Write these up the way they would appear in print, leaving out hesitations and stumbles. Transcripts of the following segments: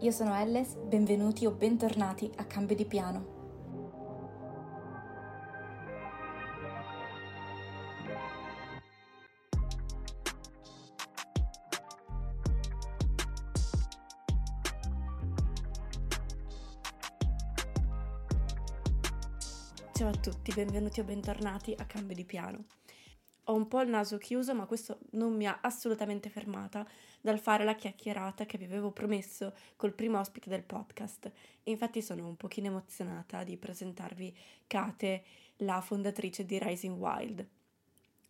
Io sono Elles, benvenuti o bentornati a Cambio di Piano. Ciao a tutti, benvenuti o bentornati a Cambio di Piano. Ho un po' il naso chiuso, ma questo non mi ha assolutamente fermata dal fare la chiacchierata che vi avevo promesso col primo ospite del podcast. E infatti sono un pochino emozionata di presentarvi Cate, la fondatrice di Rising Wild.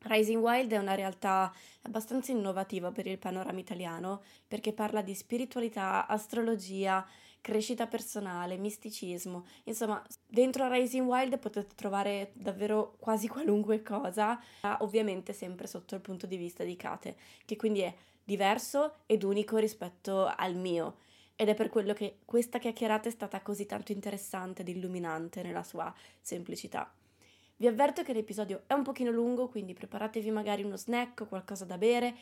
Rising Wild è una realtà abbastanza innovativa per il panorama italiano, perché parla di spiritualità, astrologia, crescita personale, misticismo. Insomma, dentro a Rising Wild potete trovare davvero quasi qualunque cosa, ovviamente sempre sotto il punto di vista di Cate, che quindi è diverso ed unico rispetto al mio. Ed è per quello che questa chiacchierata è stata così tanto interessante ed illuminante nella sua semplicità. Vi avverto che l'episodio è un pochino lungo, quindi preparatevi magari uno snack o qualcosa da bere,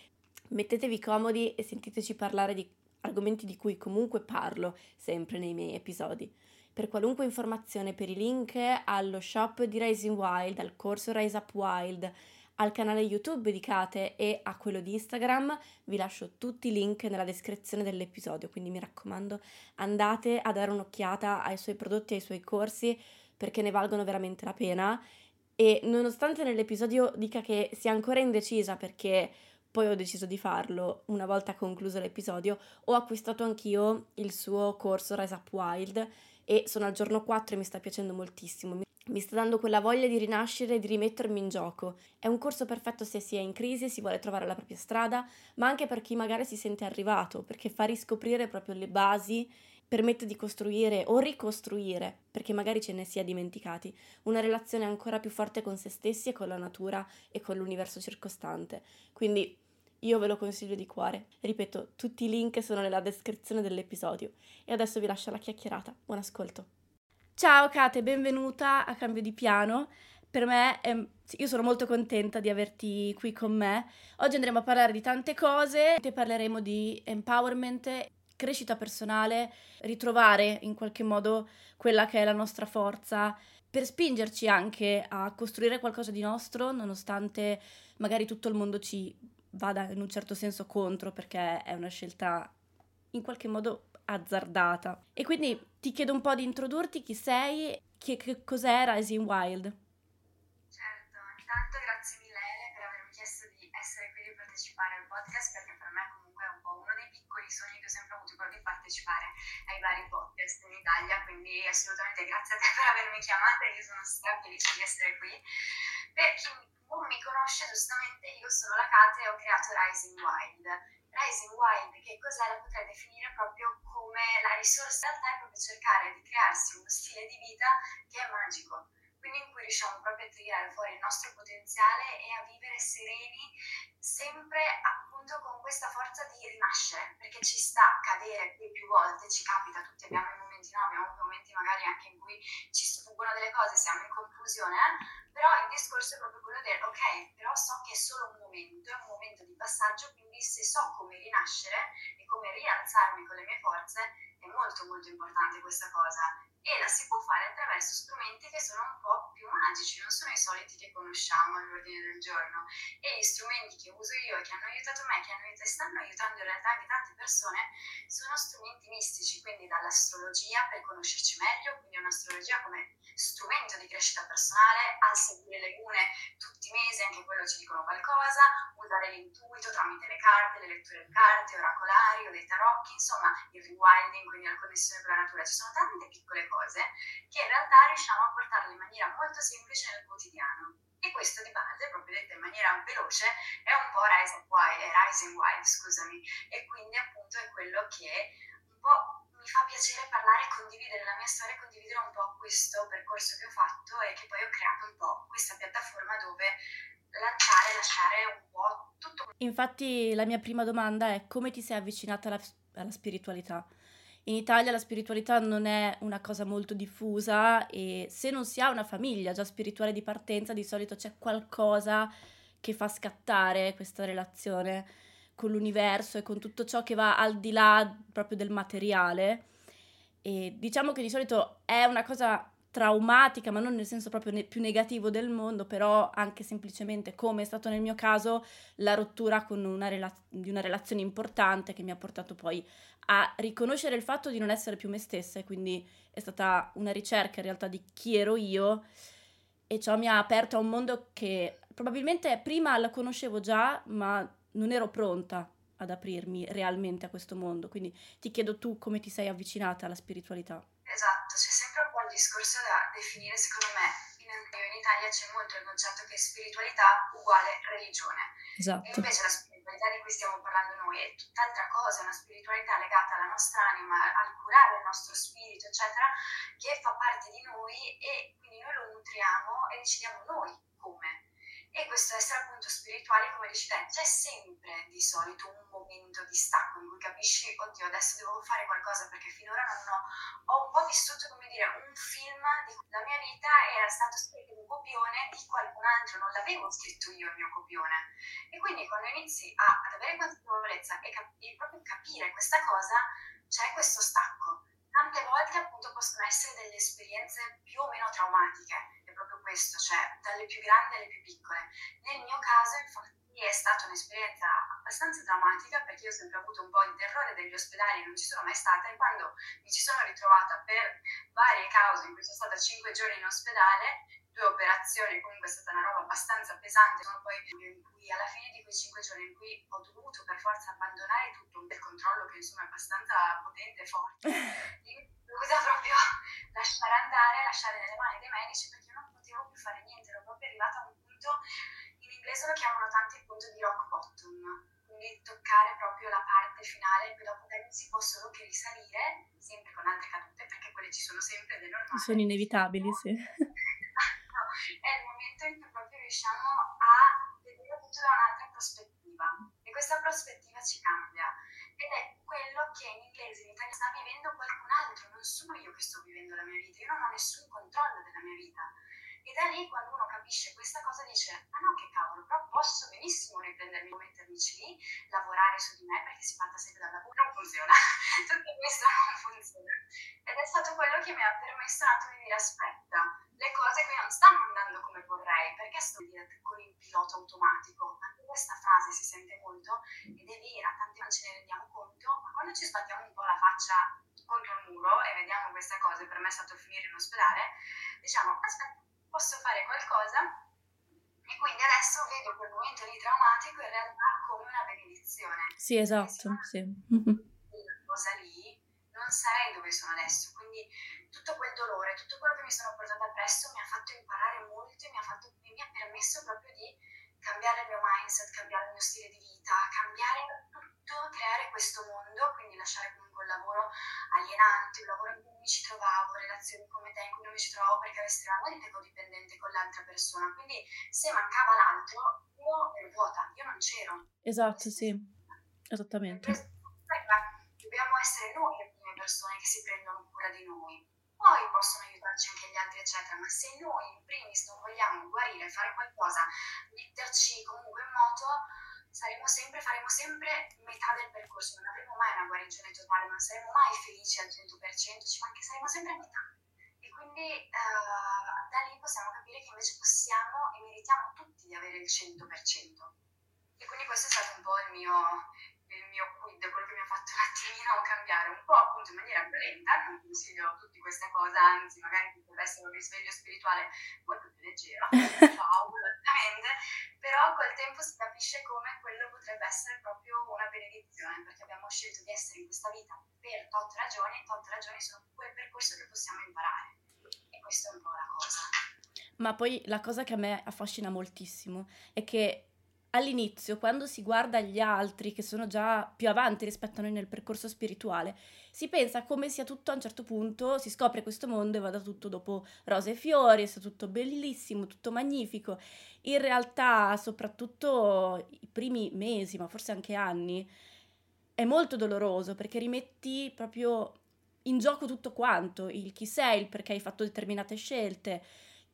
mettetevi comodi e sentiteci parlare di argomenti di cui comunque parlo sempre nei miei episodi. Per qualunque informazione, per i link allo shop di Rising Wild, al corso Rise Up Wild, al canale YouTube di Cate e a quello di Instagram, vi lascio tutti i link nella descrizione dell'episodio, quindi mi raccomando, andate a dare un'occhiata ai suoi prodotti, ai suoi corsi, perché ne valgono veramente la pena. E nonostante nell'episodio dica che sia ancora indecisa, perché poi ho deciso di farlo una volta concluso l'episodio, ho acquistato anch'io il suo corso Rise Up Wild e sono al giorno 4 e mi sta piacendo moltissimo. Mi sta dando quella voglia di rinascere e di rimettermi in gioco. È un corso perfetto se si è in crisi, si vuole trovare la propria strada, ma anche per chi magari si sente arrivato, perché fa riscoprire proprio le basi, permette di costruire o ricostruire, perché magari ce ne si è dimenticati, una relazione ancora più forte con se stessi e con la natura e con l'universo circostante. Quindi io ve lo consiglio di cuore. Ripeto, tutti i link sono nella descrizione dell'episodio. E adesso vi lascio la chiacchierata. Buon ascolto. Ciao Cate, benvenuta a Cambio di Piano. Per me, io sono molto contenta di averti qui con me. Oggi andremo a parlare di tante cose. Parleremo di empowerment, crescita personale, ritrovare in qualche modo quella che è la nostra forza per spingerci anche a costruire qualcosa di nostro, nonostante magari tutto il mondo ci vada in un certo senso contro, perché è una scelta in qualche modo azzardata. E quindi ti chiedo un po' di introdurti, chi sei, che cos'è Rising Wild? Certo, intanto grazie mille Ele per avermi chiesto di essere qui e partecipare al podcast, perché per me comunque è un po' uno dei piccoli sogni che ho sempre avuto, quello di partecipare ai vari podcast in Italia, quindi assolutamente grazie a te per avermi chiamata e io sono strafelice di essere qui. Per chi non mi conosce, giustamente, io sono la Cate e ho creato Rising Wild. Rising Wild, che cos'è? La potrei definire proprio come la risorsa, in realtà è proprio cercare di crearsi uno stile di vita che è magico. quindi in cui riusciamo proprio a tirare fuori il nostro potenziale e a vivere sereni, sempre appunto con questa forza di rinascere, perché ci sta a cadere più volte, ci capita, tutti abbiamo i momenti, no, abbiamo momenti magari anche in cui ci sfuggono delle cose, siamo in confusione, però il discorso è proprio quello del ok, però so che è solo un momento, è un momento di passaggio, quindi se so come rinascere e come rialzarmi con le mie forze, è molto molto importante questa cosa. E la si può fare attraverso strumenti che sono un po' più magici, non sono i soliti che conosciamo all'ordine del giorno. E gli strumenti che uso io e che hanno aiutato me, che stanno aiutando in realtà anche tante persone, sono strumenti mistici, quindi dall'astrologia per conoscerci meglio, quindi un'astrologia come strumento di crescita personale, al seguire le lune tutti i mesi, anche quello ci dicono qualcosa, usare l'intuito tramite le carte, le letture di carte, oracolari o dei tarocchi, insomma il rewilding, quindi la connessione con la natura. Ci sono tante piccole cose che in realtà riusciamo a portarle in maniera molto semplice nel quotidiano. E questo di base, proprio detto in maniera veloce, è un po' Rising Wild, scusami, e quindi appunto è quello che un po' mi fa piacere parlare e condividere la mia storia, condividere un po' questo percorso che ho fatto e che poi ho creato un po' questa piattaforma dove lanciare, lasciare un po' tutto. Infatti la mia prima domanda è: come ti sei avvicinata alla spiritualità? In Italia la spiritualità non è una cosa molto diffusa e se non si ha una famiglia già spirituale di partenza, di solito c'è qualcosa che fa scattare questa relazione con l'universo e con tutto ciò che va al di là proprio del materiale. E diciamo che di solito è una cosa traumatica, ma non nel senso proprio più negativo del mondo, però anche semplicemente, come è stato nel mio caso, la rottura con di una relazione importante che mi ha portato poi a riconoscere il fatto di non essere più me stessa, e quindi è stata una ricerca in realtà di chi ero io, e ciò mi ha aperto a un mondo che probabilmente prima lo conoscevo già, ma non ero pronta ad aprirmi realmente a questo mondo. Quindi ti chiedo tu come ti sei avvicinata alla spiritualità. Esatto, c'è sempre un po' il discorso da definire, secondo me. In Italia c'è molto il concetto che spiritualità uguale religione. Esatto. E invece la spiritualità di cui stiamo parlando noi è tutt'altra cosa, una spiritualità legata alla nostra anima, al curare il nostro spirito, eccetera, che fa parte di noi e quindi noi lo nutriamo e decidiamo noi come. E questo essere appunto spirituale, come dici te, c'è sempre di solito un momento di stacco in cui capisci, oddio, adesso devo fare qualcosa, perché finora non ho un po' vissuto, come dire, un film di la mia vita era stato scritto un copione di qualcun altro, non l'avevo scritto io il mio copione. E quindi quando inizi ad avere consapevolezza e proprio capire questa cosa, c'è questo stacco. Tante volte appunto possono essere delle esperienze più o meno traumatiche, proprio questo, cioè dalle più grandi alle più piccole. Nel mio caso infatti è stata un'esperienza abbastanza drammatica, perché io ho sempre avuto un po' il terrore degli ospedali, non ci sono mai stata, e quando mi ci sono ritrovata per varie cause, in cui sono stata 5 giorni in ospedale, 2 operazioni, comunque è stata una roba abbastanza pesante, sono poi in cui alla fine di quei 5 giorni in cui ho dovuto per forza abbandonare tutto un bel controllo che insomma è abbastanza potente e forte, ho dovuto proprio lasciare andare, lasciare nelle mani dei medici, perché più fare niente, ero proprio arrivata a un punto, in inglese lo chiamano tanto il punto di rock bottom, quindi toccare proprio la parte finale, poi dopo si può solo che risalire, sempre con altre cadute, perché quelle ci sono sempre, ed è normale. Sono inevitabili, sì. No, è il momento in cui proprio riusciamo a vedere tutto da un'altra prospettiva, e questa prospettiva ci cambia, ed è quello che in inglese, in Italia, sta vivendo qualcun altro, non sono io che sto vivendo la mia vita, io non ho nessun controllo della mia vita. E da lì, quando uno capisce questa cosa, dice: ah no, che cavolo, però posso benissimo riprendermi, mettermici lì, lavorare su di me, perché si fatta sempre dal lavoro, non funziona, tutto questo non funziona. Ed è stato quello che mi ha permesso tanto di dire: aspetta, le cose qui non stanno andando come vorrei, perché sto con il pilota automatico. Anche questa frase si sente molto, ed è vera, tanti non ce ne rendiamo conto, ma quando ci sbattiamo un po' la faccia contro il muro e vediamo questa cosa, per me è stato finire in ospedale, diciamo: aspetta, posso fare qualcosa, e quindi adesso vedo quel momento lì traumatico in realtà come una benedizione. Sì, esatto, sì. Quella cosa lì, non sarei dove sono adesso, quindi tutto quel dolore, tutto quello che mi sono portata appresso mi ha fatto imparare molto, e mi ha permesso proprio di cambiare il mio mindset, cambiare il mio stile di vita, cambiare tutto, creare questo mondo, quindi lasciare comunque un lavoro alienante, un lavoro in cui mi ci trovavo, relazioni come te in cui non mi ci trovavo perché ero estremamente codipendente con l'altra persona, quindi se mancava l'altro io ero vuota, io non c'ero. Esatto, sì, esattamente. Dobbiamo essere noi le prime persone che si prendono cura di noi, poi possono aiutarci anche gli altri eccetera, ma se noi in primis non vogliamo guarire, fare qualcosa, metterci comunque in moto, faremo sempre metà del percorso, non avremo mai una guarigione totale, non saremo mai felici al 100%, ma anche saremo sempre a metà, e quindi da lì possiamo capire che invece possiamo e meritiamo tutti di avere il 100%, e quindi questo è stato un po' il mio quid, quello che mi ha fatto un attimino cambiare un po', appunto, in maniera violenta. Non consiglio tutti questa cosa, anzi magari potrebbe essere un risveglio spirituale molto più leggero, assolutamente, però col tempo si capisce come quello potrebbe essere proprio una benedizione, perché abbiamo scelto di essere in questa vita per tot ragioni sono quel percorso che possiamo imparare, e questa è un po' la cosa. Ma poi la cosa che a me affascina moltissimo è che all'inizio, quando si guarda gli altri che sono già più avanti rispetto a noi nel percorso spirituale, si pensa come sia tutto a un certo punto, si scopre questo mondo e vada tutto dopo rose e fiori, è tutto bellissimo, tutto magnifico. In realtà, soprattutto i primi mesi, ma forse anche anni, è molto doloroso, perché rimetti proprio in gioco tutto quanto, il chi sei, il perché hai fatto determinate scelte.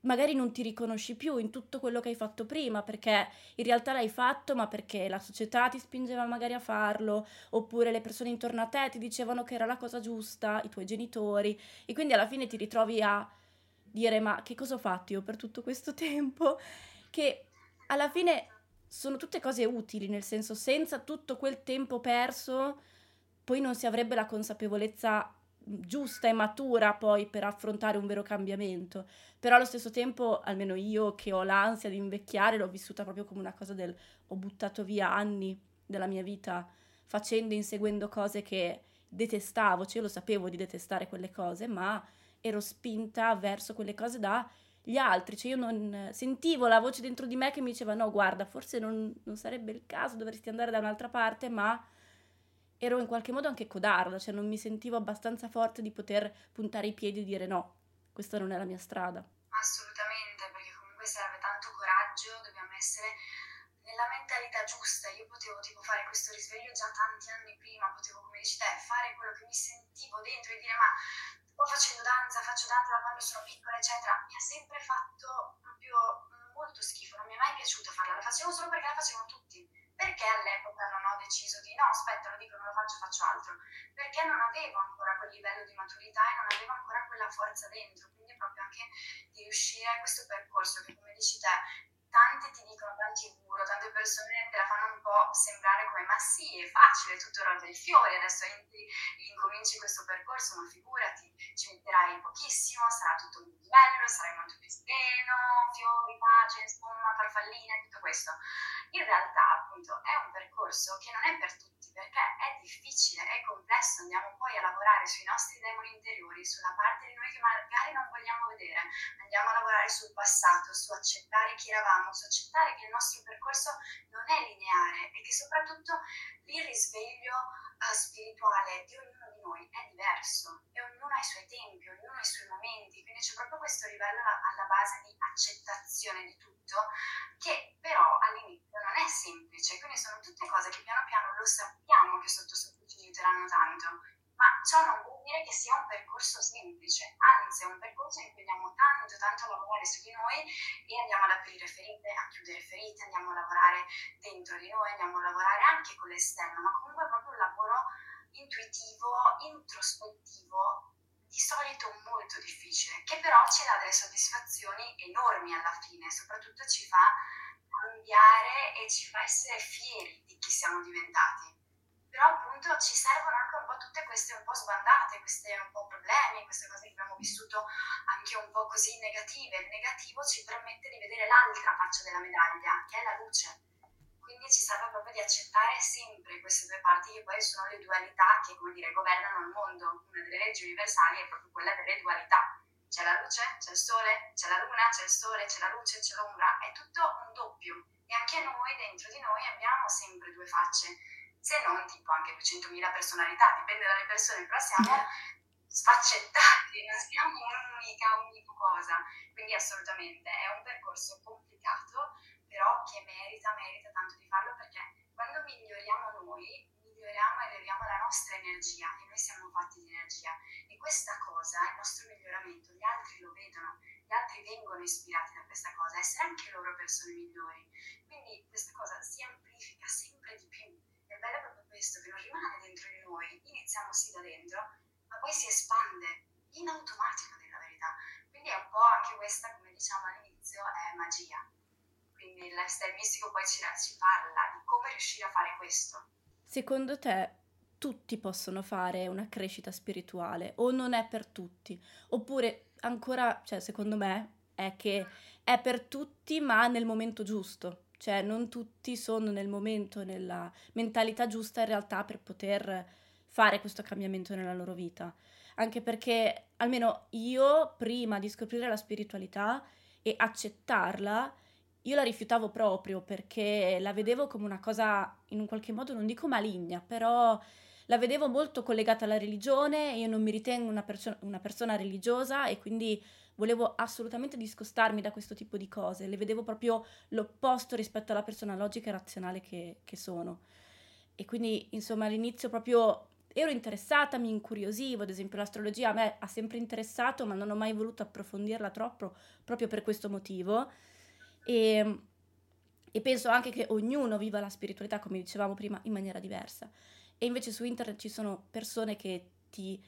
Magari non ti riconosci più in tutto quello che hai fatto prima, perché in realtà l'hai fatto ma perché la società ti spingeva magari a farlo, oppure le persone intorno a te ti dicevano che era la cosa giusta, i tuoi genitori, e quindi alla fine ti ritrovi a dire: ma che cosa ho fatto io per tutto questo tempo? Che alla fine sono tutte cose utili, nel senso, senza tutto quel tempo perso poi non si avrebbe la consapevolezza giusta e matura poi per affrontare un vero cambiamento. Però allo stesso tempo, almeno io che ho l'ansia di invecchiare, l'ho vissuta proprio come una cosa del ho buttato via anni della mia vita facendo e inseguendo cose che detestavo, cioè io lo sapevo di detestare quelle cose, ma ero spinta verso quelle cose dagli altri, cioè io non sentivo la voce dentro di me che mi diceva: no, guarda, forse non sarebbe il caso, dovresti andare da un'altra parte, ma ero in qualche modo anche codarda, cioè non mi sentivo abbastanza forte di poter puntare i piedi e dire: no, questa non è la mia strada. Assolutamente, perché comunque serve tanto coraggio, dobbiamo essere nella mentalità giusta. Io potevo fare questo risveglio già tanti anni prima, potevo, come dici te, fare quello che mi sentivo dentro e dire: ma faccio danza da quando sono piccola eccetera, mi ha sempre fatto proprio molto schifo, non mi è mai piaciuto farla, la facevo solo perché la facevano tutti. Perché all'epoca non ho deciso di no, aspetta, lo dico, non lo faccio altro? Perché non avevo ancora quel livello di maturità e non avevo ancora quella forza dentro, quindi proprio anche di riuscire a questo percorso che, come dici te, tante ti dicono, tanti guru, tante persone te la fanno un po' sembrare come: ma sì, è facile, è tutto rose e fiori, adesso entri e incominci questo percorso, ma figurati, ci metterai pochissimo, sarà tutto molto bello, sarai molto più sereno, fiori, pace, insomma, farfallina, tutto questo. In realtà, appunto, è un percorso che non è per tutti, perché è difficile, è complesso, andiamo poi a lavorare sui nostri demoni interiori, sulla parte di noi che magari non vogliamo vedere, andiamo a lavorare sul passato, su accettare chi eravamo, su accettare che il nostro percorso non è lineare e che soprattutto il risveglio spirituale di ognuno di noi è diverso, e ognuno ha i suoi tempi, ognuno ha i suoi momenti, quindi c'è proprio questo livello alla base di accettazione di tutto, che però all'inizio non è semplice, quindi sono tutte cose che piano piano lo sappiamo che sotto sotto ci aiuteranno tanto, ma ciò non vuol dire che sia un percorso semplice, anzi è un percorso in cui andiamo tanto a lavorare su di noi e andiamo ad aprire ferite, a chiudere ferite, andiamo a lavorare dentro di noi, andiamo a lavorare anche con l'esterno, ma comunque è proprio un lavoro intuitivo, introspettivo, di solito molto difficile, che però ci dà delle soddisfazioni enormi alla fine, soprattutto ci fa cambiare e ci fa essere fieri di chi siamo diventati. Però appunto ci servono anche un po' tutte queste un po' sbandate, queste un po' problemi, queste cose che abbiamo vissuto anche un po' così negative. Il negativo ci permette di vedere l'altra faccia della medaglia, che è la luce. Quindi ci serve proprio di accettare sempre queste due parti, che poi sono le dualità che, come dire, governano il mondo. Una delle leggi universali è proprio quella delle dualità. C'è la luce, c'è il sole, c'è la luna, c'è il sole, c'è la luce, c'è l'ombra. È tutto un doppio. E anche noi, dentro di noi, abbiamo sempre due facce. Se non tipo anche 200.000 personalità, dipende dalle persone, però siamo sfaccettati, non siamo un'unica cosa, quindi assolutamente è un percorso complicato, però che merita tanto di farlo, perché quando miglioriamo noi, miglioriamo e eleviamo la nostra energia, e noi siamo fatti di energia, e questa cosa, il nostro miglioramento, gli altri lo vedono, gli altri vengono ispirati da questa cosa, essere anche loro persone migliori, quindi questa cosa si amplifica sempre di più. È bello proprio questo, che non rimane dentro di noi, iniziamo sì da dentro, ma poi si espande in automatico, nella verità, quindi è un po' anche questa, come diciamo all'inizio, è magia. Quindi il lifestyle mistico poi ci parla di come riuscire a fare questo. Secondo te tutti possono fare una crescita spirituale o non è per tutti? Oppure ancora, cioè secondo me è che è per tutti ma nel momento giusto, cioè non tutti sono nel momento, nella mentalità giusta in realtà per poter fare questo cambiamento nella loro vita. Anche perché almeno io prima di scoprire la spiritualità e accettarla, io la rifiutavo proprio perché la vedevo come una cosa in un qualche modo, non dico maligna, però la vedevo molto collegata alla religione, io non mi ritengo una persona religiosa e quindi volevo assolutamente discostarmi da questo tipo di cose, le vedevo proprio l'opposto rispetto alla persona logica e razionale che sono. E quindi insomma all'inizio proprio ero interessata, mi incuriosivo, ad esempio l'astrologia a me ha sempre interessato ma non ho mai voluto approfondirla troppo proprio per questo motivo. E penso anche che ognuno viva la spiritualità, come dicevamo prima, in maniera diversa. E invece su internet ci sono persone che ti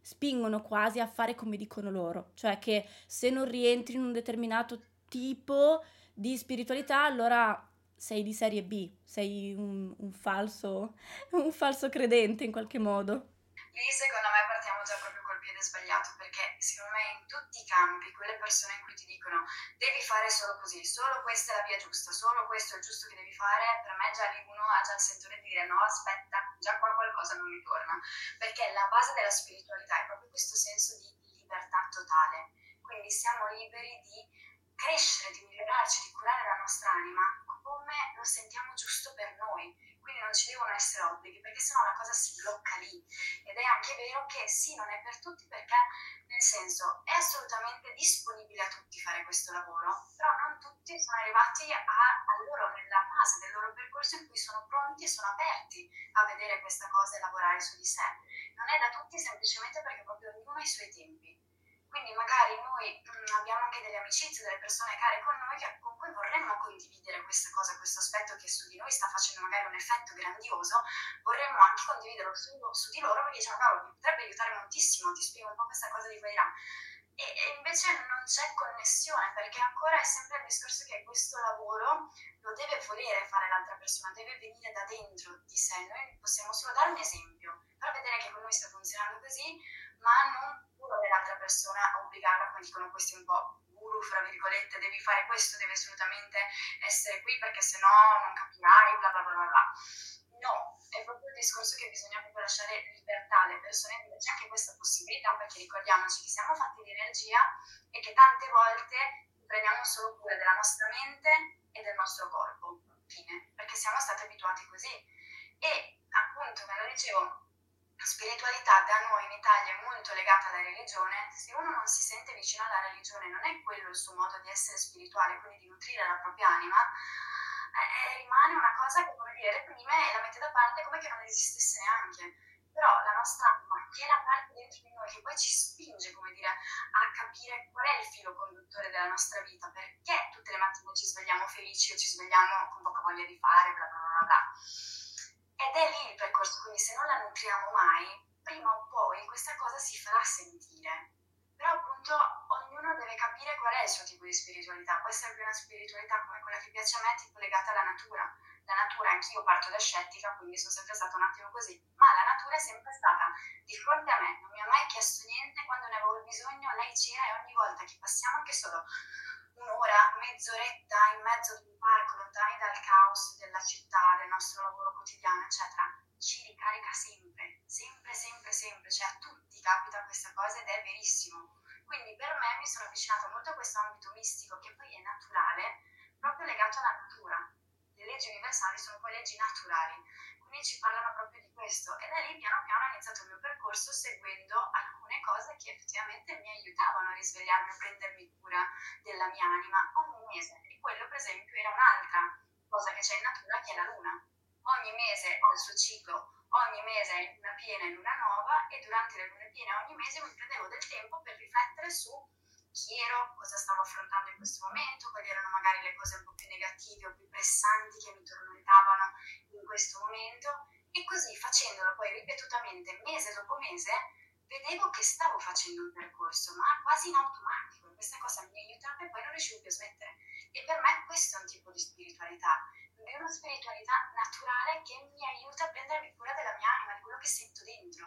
spingono quasi a fare come dicono loro, cioè che se non rientri in un determinato tipo di spiritualità allora sei di serie B, sei un falso credente in qualche modo. Lì secondo me partiamo già proprio col piede sbagliato, perché secondo me in tutti i campi quelle persone in cui ti dicono devi fare solo così, solo questa è la via giusta, solo questo è il giusto che devi fare, per me già lì uno ha già il sentore di dire no, aspetta, già qua qualcosa non mi torna, perché la base della spiritualità è proprio questo senso di libertà totale, quindi siamo liberi di crescere, di migliorarci, di curare la nostra anima come lo sentiamo giusto per noi, quindi non ci devono essere obblighi, perché sennò la cosa si blocca lì. Ed è anche vero che sì, non è per tutti, perché nel senso è assolutamente disponibile a tutti fare questo lavoro, però non tutti sono arrivati nella fase del loro percorso in cui sono pronti e sono aperti a vedere questa cosa e lavorare su di sé. Non è da tutti semplicemente perché proprio ognuno ha i suoi tempi. Quindi magari noi abbiamo anche delle amicizie, delle persone care con noi con cui vorremmo condividere questa cosa, questo aspetto che su di noi sta facendo magari un effetto grandioso, vorremmo anche condividerlo su di loro, perché diciamo, cavolo, mi potrebbe aiutare moltissimo, ti spiego un po' questa cosa di qua e là. E invece non c'è connessione, perché ancora è sempre il discorso che questo lavoro lo deve volere fare l'altra persona, deve venire da dentro di sé. Noi possiamo solo dare un esempio, per vedere che con noi sta funzionando così, ma non dell'altra persona a obbligarla, come dicono questi un po' guru, fra virgolette, devi fare questo, devi assolutamente essere qui perché sennò non capirai, bla bla bla bla bla. No, è proprio il discorso che bisogna proprio lasciare libertà alle persone, c'è anche questa possibilità, perché ricordiamoci che siamo fatti di energia e che tante volte prendiamo solo cura della nostra mente e del nostro corpo, fine, perché siamo stati abituati così. E appunto, me lo dicevo, la spiritualità da noi in Italia è molto legata alla religione. Se uno non si sente vicino alla religione, non è quello il suo modo di essere spirituale, quindi di nutrire la propria anima, rimane una cosa che, come dire, reprime e la mette da parte come che non esistesse neanche. Però la nostra anima, che è la parte dentro di noi che poi ci spinge, come dire, a capire qual è il filo conduttore della nostra vita, perché tutte le mattine ci svegliamo felici o ci svegliamo con poca voglia di fare, bla bla bla bla. Ed è lì il percorso, quindi se non la nutriamo mai, prima o poi questa cosa si farà sentire. Però appunto ognuno deve capire qual è il suo tipo di spiritualità. Può essere più una spiritualità come quella che piace a me, tipo legata alla natura. La natura, anch'io parto da scettica, quindi sono sempre stata un attimo così, ma la natura è sempre stata di fronte a me, non mi ha mai chiesto niente, quando ne avevo bisogno lei c'era e ogni volta che passiamo anche solo un'ora, mezz'oretta in mezzo ad un parco, lontani dal caos della città, del nostro lavoro quotidiano, eccetera, ci ricarica sempre, sempre, sempre, sempre, cioè a tutti capita questa cosa ed è verissimo. Quindi per me mi sono avvicinata molto a questo ambito mistico, che poi è naturale, proprio legato alla natura, le leggi universali sono poi leggi naturali, quindi ci parlano proprio di questo, e da lì piano piano ho iniziato il mio percorso seguendo alcune cose che effettivamente mi aiutavano a risvegliarmi, a prendermi cura della mia anima ogni mese, e quello per esempio era un'altra cosa che c'è in natura, che è la luna. Ogni mese ha il suo ciclo, ogni mese è luna piena e luna nuova, e durante le lune piene ogni mese mi prendevo del tempo per riflettere su chi ero, cosa stavo affrontando in questo momento, quali erano magari le cose un po' più negative o più pressanti che mi tormentavano in questo momento, e così facendolo poi ripetutamente mese dopo mese vedevo che stavo facendo un percorso, ma quasi in automatico. Questa cosa mi aiutava e poi non riuscivo più a smettere, e per me questo è un tipo di spiritualità, è una spiritualità naturale che mi aiuta a prendermi cura della mia anima, di quello che sento dentro.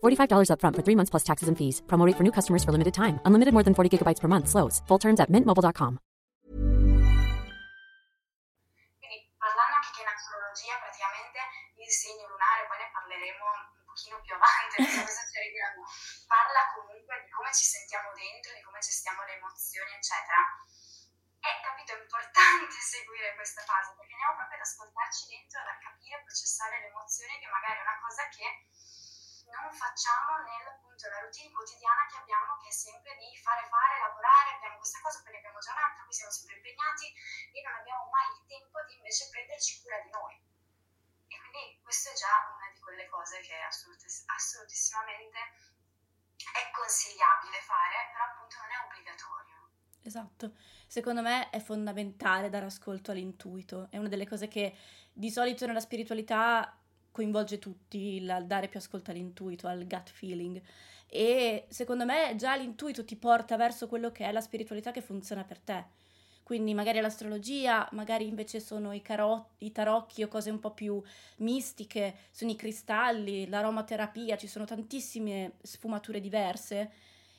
$45 up front for 3 months plus taxes and fees. Promo rate for new customers for limited time. Unlimited more than 40 gigabytes per month slows. Full terms at mintmobile.com. Quindi parlando anche che in astrologia praticamente il segno lunare, poi ne parleremo un pochino più avanti, parla comunque di come ci sentiamo dentro, di come gestiamo le emozioni, eccetera. È capito, è importante seguire questa fase perché andiamo proprio ad ascoltarci dentro, ad capire, processare le emozioni, che magari è una cosa che non facciamo nella routine quotidiana che abbiamo, che è sempre di fare, lavorare, abbiamo questa cosa, poi ne abbiamo già un'altra, qui siamo sempre impegnati e non abbiamo mai il tempo di invece prenderci cura di noi. E quindi questa è già una di quelle cose che assolutissimamente è consigliabile fare, però appunto non è obbligatorio. Esatto, secondo me è fondamentale dare ascolto all'intuito, è una delle cose che di solito nella spiritualità coinvolge tutti, il dare più ascolto all'intuito, al gut feeling, e secondo me già l'intuito ti porta verso quello che è la spiritualità che funziona per te. Quindi magari è l'astrologia, magari invece sono i tarocchi o cose un po' più mistiche, sono i cristalli, l'aromaterapia, ci sono tantissime sfumature diverse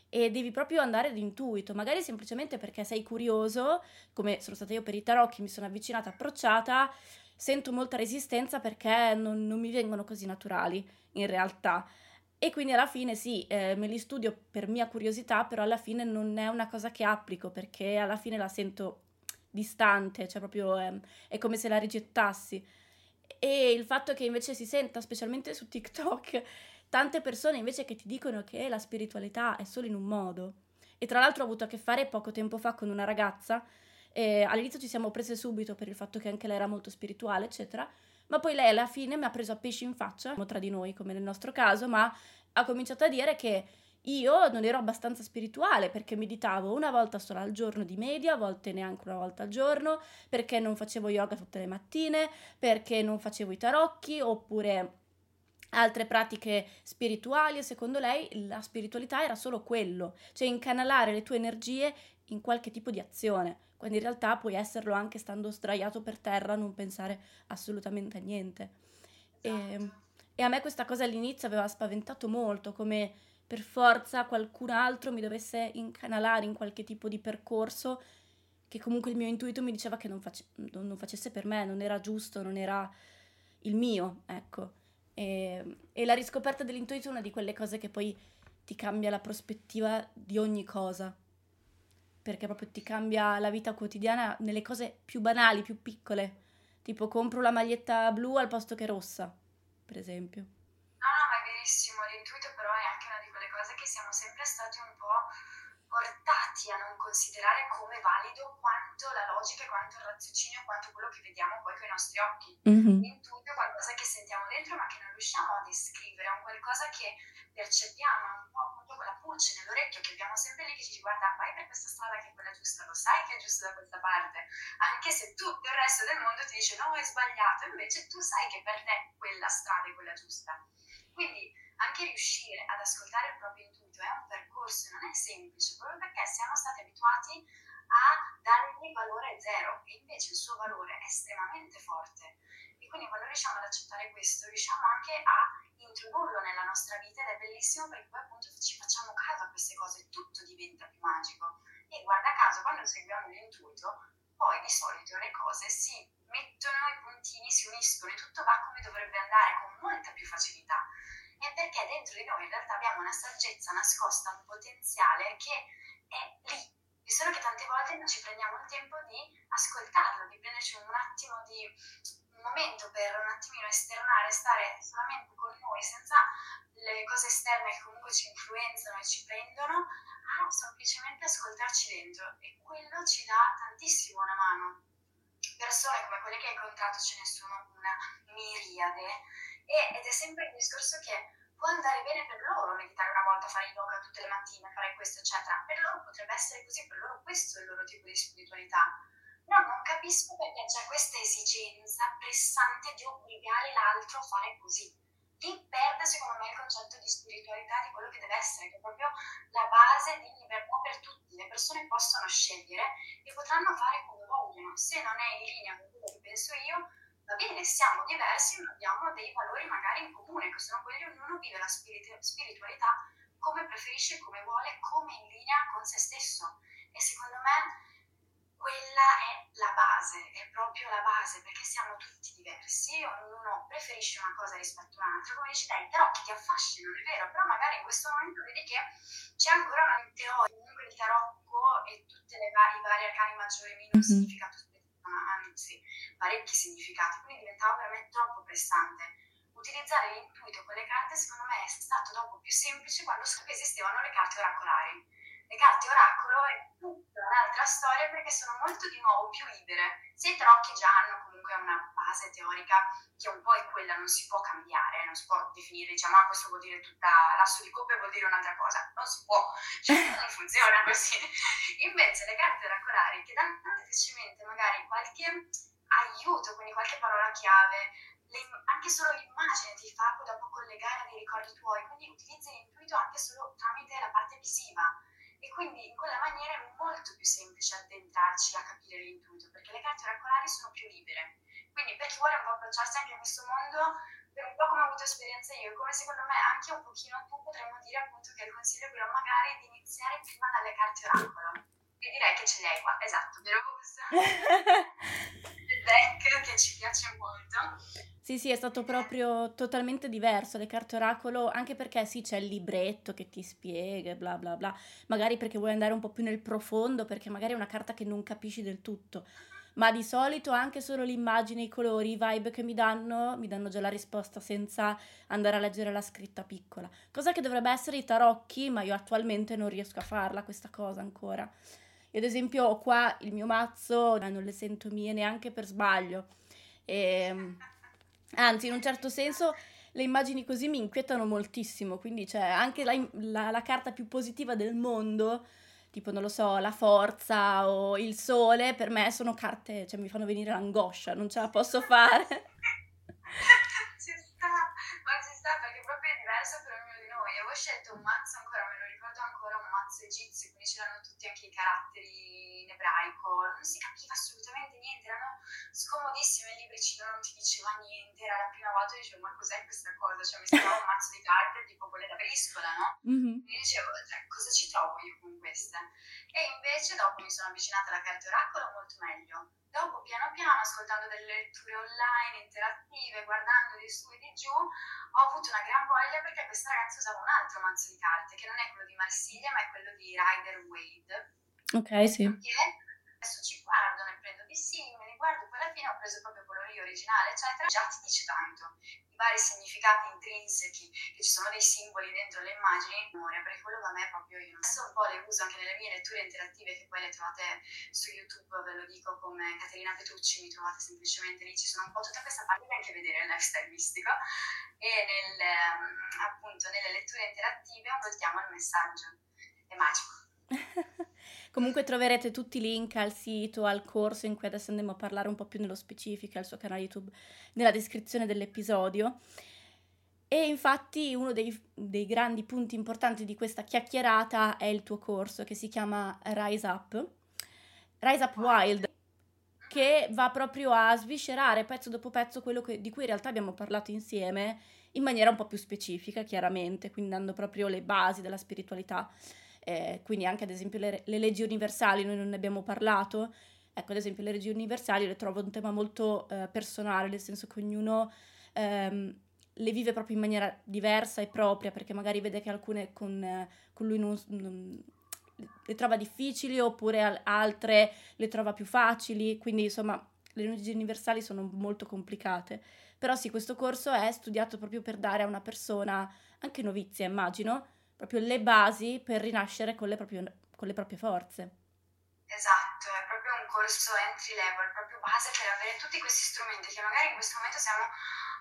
e devi proprio andare ad intuito, magari semplicemente perché sei curioso, come sono stata io per i tarocchi, mi sono avvicinata, approcciata. Sento molta resistenza perché non mi vengono così naturali in realtà, e quindi alla fine sì, me li studio per mia curiosità, però alla fine non è una cosa che applico perché alla fine la sento distante, cioè proprio è come se la rigettassi. E il fatto che invece si senta, specialmente su TikTok, tante persone invece che ti dicono che la spiritualità è solo in un modo. E tra l'altro ho avuto a che fare poco tempo fa con una ragazza. All'inizio ci siamo prese subito per il fatto che anche lei era molto spirituale, eccetera, ma poi lei alla fine mi ha preso a pesci in faccia, tra di noi come nel nostro caso, ma ha cominciato a dire che io non ero abbastanza spirituale perché meditavo una volta sola al giorno di media, a volte neanche una volta al giorno, perché non facevo yoga tutte le mattine, perché non facevo i tarocchi oppure altre pratiche spirituali. E secondo lei la spiritualità era solo quello, cioè incanalare le tue energie in qualche tipo di azione, quando in realtà puoi esserlo anche stando sdraiato per terra, non pensare assolutamente a niente. Esatto. E a me questa cosa all'inizio aveva spaventato molto, come per forza qualcun altro mi dovesse incanalare in qualche tipo di percorso che comunque il mio intuito mi diceva che non facesse per me, non era giusto, non era il mio, ecco. E la riscoperta dell'intuito è una di quelle cose che poi ti cambia la prospettiva di ogni cosa, perché proprio ti cambia la vita quotidiana nelle cose più banali, più piccole, tipo compro la maglietta blu al posto che rossa, per esempio. No, ma è verissimo, l'intuito però è anche una di quelle cose che siamo sempre stati un po' portati a non considerare come valido quanto la logica, quanto il raziocinio, quanto quello che vediamo poi con i nostri occhi. Mm-hmm. L'intuito è qualcosa che sentiamo dentro ma che non riusciamo a descrivere, è un qualcosa che percepiamo, è un po' appunto quella pulce nell'orecchio che abbiamo sempre lì che ci dice guarda vai per questa strada che è quella giusta, lo sai che è giusto da questa parte, anche se tutto il resto del mondo ti dice no è sbagliato, invece tu sai che per te quella strada è quella giusta. Quindi anche riuscire ad ascoltare il proprio intuito è un percorso, non è semplice, proprio perché siamo stati abituati a dargli valore zero, e invece il suo valore è estremamente forte. E quindi quando riusciamo ad accettare questo, riusciamo anche a introdurlo nella nostra vita, ed è bellissimo perché poi appunto ci facciamo caso a queste cose, tutto diventa più magico. E guarda caso, quando seguiamo l'intuito, poi di solito le cose si mettono, i puntini si uniscono e tutto va come dovrebbe andare, con molta più facilità. È perché dentro di noi in realtà abbiamo una saggezza nascosta, un potenziale che è lì, e solo che tante volte non ci prendiamo il tempo di ascoltarlo, di prenderci un momento per un attimino esternare, stare solamente con noi, senza le cose esterne che comunque ci influenzano e ci prendono, a semplicemente ascoltarci dentro, e quello ci dà tantissimo una mano. Persone come quelle che hai incontrato ce ne sono una miriade, ed è sempre il discorso che può andare bene per loro meditare una volta, fare yoga tutte le mattine, fare questo eccetera, per loro potrebbe essere così, per loro questo è il loro tipo di spiritualità. No, non capisco perché c'è questa esigenza pressante di obbligare l'altro a fare così. Lì perde secondo me il concetto di spiritualità, di quello che deve essere, che è proprio la base di libertà per tutti. Le persone possono scegliere e potranno fare come vogliono, se non è in linea con quello che penso io, va bene, siamo diversi ma abbiamo dei valori magari in comune, che sono quelli che ognuno vive la spiritualità come preferisce, come vuole, come in linea con se stesso. E secondo me quella è la base, è proprio la base, perché siamo tutti diversi, ognuno preferisce una cosa rispetto a un'altra, come dici dai, però chi ti affascina, non è vero, però magari in questo momento vedi che c'è ancora una teoria, comunque il tarocco e tutte le vari arcani maggiori e minori significato, anzi parecchi significati, quindi diventava per me troppo pressante. Utilizzare l'intuito con le carte secondo me è stato dopo più semplice quando esistevano le carte oracolari. Le carte oracolo è tutta un'altra storia perché sono molto di nuovo più libere, se i tarocchi già hanno comunque una base teorica che un po' è quella, non si può cambiare, non si può definire diciamo ah questo vuol dire tutta l'asso di coppe, vuol dire un'altra cosa, non si può, cioè non funziona così. Invece le carte oracolari che danno semplicemente magari qualche aiuto, quindi qualche parola chiave, anche solo l'immagine ti fa poi dopo collegare dei ricordi tuoi, quindi utilizzi l'intuito anche solo tramite la parte visiva. E quindi in quella maniera è molto più semplice addentrarci a capire l'intuito, perché le carte oracolari sono più libere. Quindi per chi vuole un po' approcciarsi anche a questo mondo, per un po' come ho avuto esperienza io, e come secondo me anche un pochino tu, potremmo dire appunto che il consiglio è quello magari di iniziare prima dalle carte oracolo. E direi che ce l'hai qua, esatto, vero questo? Il deck che ci piace molto. Sì, è stato proprio totalmente diverso le carte oracolo, anche perché sì, c'è il libretto che ti spiega, bla bla bla, magari perché vuoi andare un po' più nel profondo, perché magari è una carta che non capisci del tutto, ma di solito anche solo l'immagine, i colori, i vibe che mi danno già la risposta senza andare a leggere la scritta piccola, cosa che dovrebbe essere i tarocchi, ma io attualmente non riesco a farla questa cosa ancora. Io ad esempio ho qua il mio mazzo, non le sento mie neanche per sbaglio, e anzi, in un certo senso le immagini così mi inquietano moltissimo, quindi c'è anche la carta più positiva del mondo, tipo non lo so, la forza o il sole, per me sono carte, cioè mi fanno venire l'angoscia, non ce la posso fare. Ci sta, ma ci sta perché proprio è diverso per ognuno di noi. avevo scelto un mazzo, ancora me lo ricordo ancora, un mazzo egizio, quindi c'erano tutti anche i caratteri in ebraico, non si capiva assolutamente niente, erano scomodissimi, il libricino non ti diceva niente, era la prima volta che dicevo ma cos'è questa cosa, cioè mi sembrava un mazzo di carte tipo quelle da briscola, no? Mm-hmm. Mi dicevo cosa ci trovo io con questa? E invece dopo mi sono avvicinata alla carta oracolo molto meglio. Dopo, piano piano, ascoltando delle letture online, interattive, guardando di su e di giù, ho avuto una gran voglia perché questa ragazza usava un altro mazzo di carte, che non è quello di Marsiglia, ma è quello di Rider Waite. Ok, sì. Perché adesso ci guardo, ne prendo di simili, guardo, poi alla fine ho preso proprio quello lì originale, eccetera. Già ti dice tanto. I vari significati intrinseci, che ci sono dei simboli dentro le immagini, perché quello da me è proprio io. Adesso un po' le uso anche nelle mie letture interattive, che poi le trovate su YouTube, ve lo dico, come Caterina Petrucci, mi trovate semplicemente lì, ci sono un po' tutta questa parte di anche vedere il lifestyle mistico, e appunto nelle letture interattive voltiamo il messaggio, è magico. Comunque troverete tutti i link al sito, al corso in cui adesso andremo a parlare un po' più nello specifico, al suo canale YouTube, nella descrizione dell'episodio. E infatti uno dei grandi punti importanti di questa chiacchierata è il tuo corso che si chiama Rise Up Wild, che va proprio a sviscerare pezzo dopo pezzo quello di cui in realtà abbiamo parlato insieme in maniera un po' più specifica, chiaramente, quindi dando proprio le basi della spiritualità. Quindi anche ad esempio le leggi universali, noi non ne abbiamo parlato, ecco ad esempio le leggi universali le trovo un tema molto personale, nel senso che ognuno le vive proprio in maniera diversa e propria, perché magari vede che alcune con lui non le trova difficili, oppure altre le trova più facili, quindi insomma le leggi universali sono molto complicate, però sì, questo corso è studiato proprio per dare a una persona, anche novizia immagino, proprio le basi per rinascere con le proprie forze. Esatto, è proprio un corso entry level, proprio base per avere tutti questi strumenti che magari in questo momento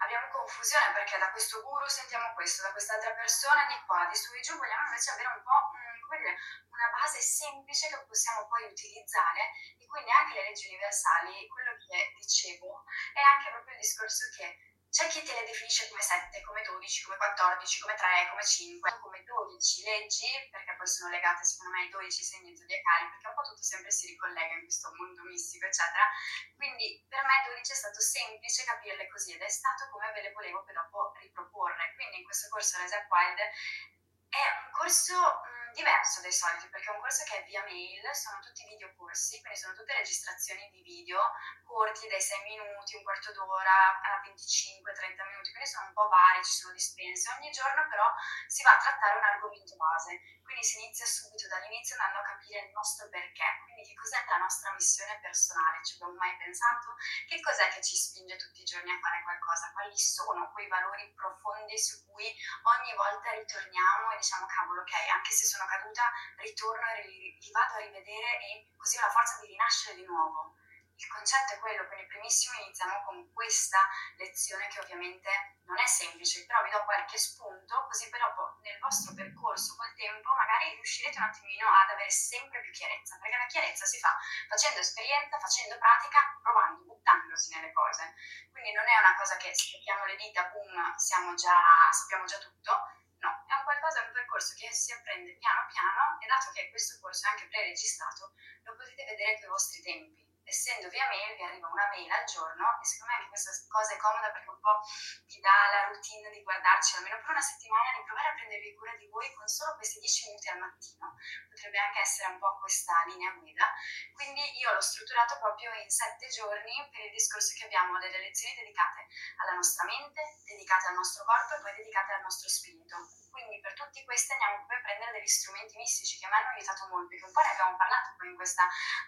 abbiamo confusione, perché da questo guru sentiamo questo, da quest'altra persona di qua, di su e giù, vogliamo invece avere un po' una base semplice che possiamo poi utilizzare, e quindi anche le leggi universali, quello che dicevo, è anche proprio il discorso che c'è chi te le definisce come 7, come 12, come 14, come 3, come 5, come 12 leggi, perché poi sono legate secondo me ai 12 segni zodiacali, perché un po' tutto sempre si ricollega in questo mondo mistico, eccetera. Quindi per me 12 è stato semplice capirle così, ed è stato come ve le volevo poi dopo riproporre. Quindi in questo corso Rise Up Wild è un corso diverso dai soliti, perché è un corso che è via mail, sono tutti video corsi, quindi sono tutte registrazioni di video corti, dai 6 minuti, un quarto d'ora a 25-30 minuti, quindi sono un po' vari, ci sono dispense, ogni giorno però si va a trattare un argomento base, quindi si inizia subito dall'inizio andando a capire il nostro perché, quindi che cos'è la nostra missione personale, ci abbiamo mai pensato? Che cos'è che ci spinge tutti i giorni a fare qualcosa? Quali sono quei valori profondi su cui ogni volta ritorniamo e diciamo cavolo ok, anche se sono caduta, ritorno e li vado a rivedere, e così ho la forza di rinascere di nuovo. Il concetto è quello, quindi primissimo iniziamo con questa lezione che ovviamente non è semplice, però vi do qualche spunto, così però nel vostro percorso col tempo magari riuscirete un attimino ad avere sempre più chiarezza, perché la chiarezza si fa facendo esperienza, facendo pratica, provando, buttandosi nelle cose. Quindi non è una cosa che spicchiamo le dita, boom, sappiamo già tutto. No, è un qualcosa, è un percorso che si apprende piano piano, e dato che questo corso è anche pre-registrato, lo potete vedere con i vostri tempi. Essendo via mail, vi arriva una mail al giorno, e secondo me anche questa cosa è comoda perché un po' vi dà la routine di guardarci almeno per una settimana, di provare a prendervi cura di voi con solo questi 10 minuti al mattino. Potrebbe anche essere un po' questa linea guida. Quindi io l'ho strutturato proprio in 7 giorni, per il discorso che abbiamo delle lezioni dedicate alla nostra mente, dedicate al nostro corpo e poi dedicate al nostro spirito. Quindi per tutti questi andiamo poi a prendere degli strumenti mistici che mi hanno aiutato molto, che un po' ne abbiamo parlato poi in questo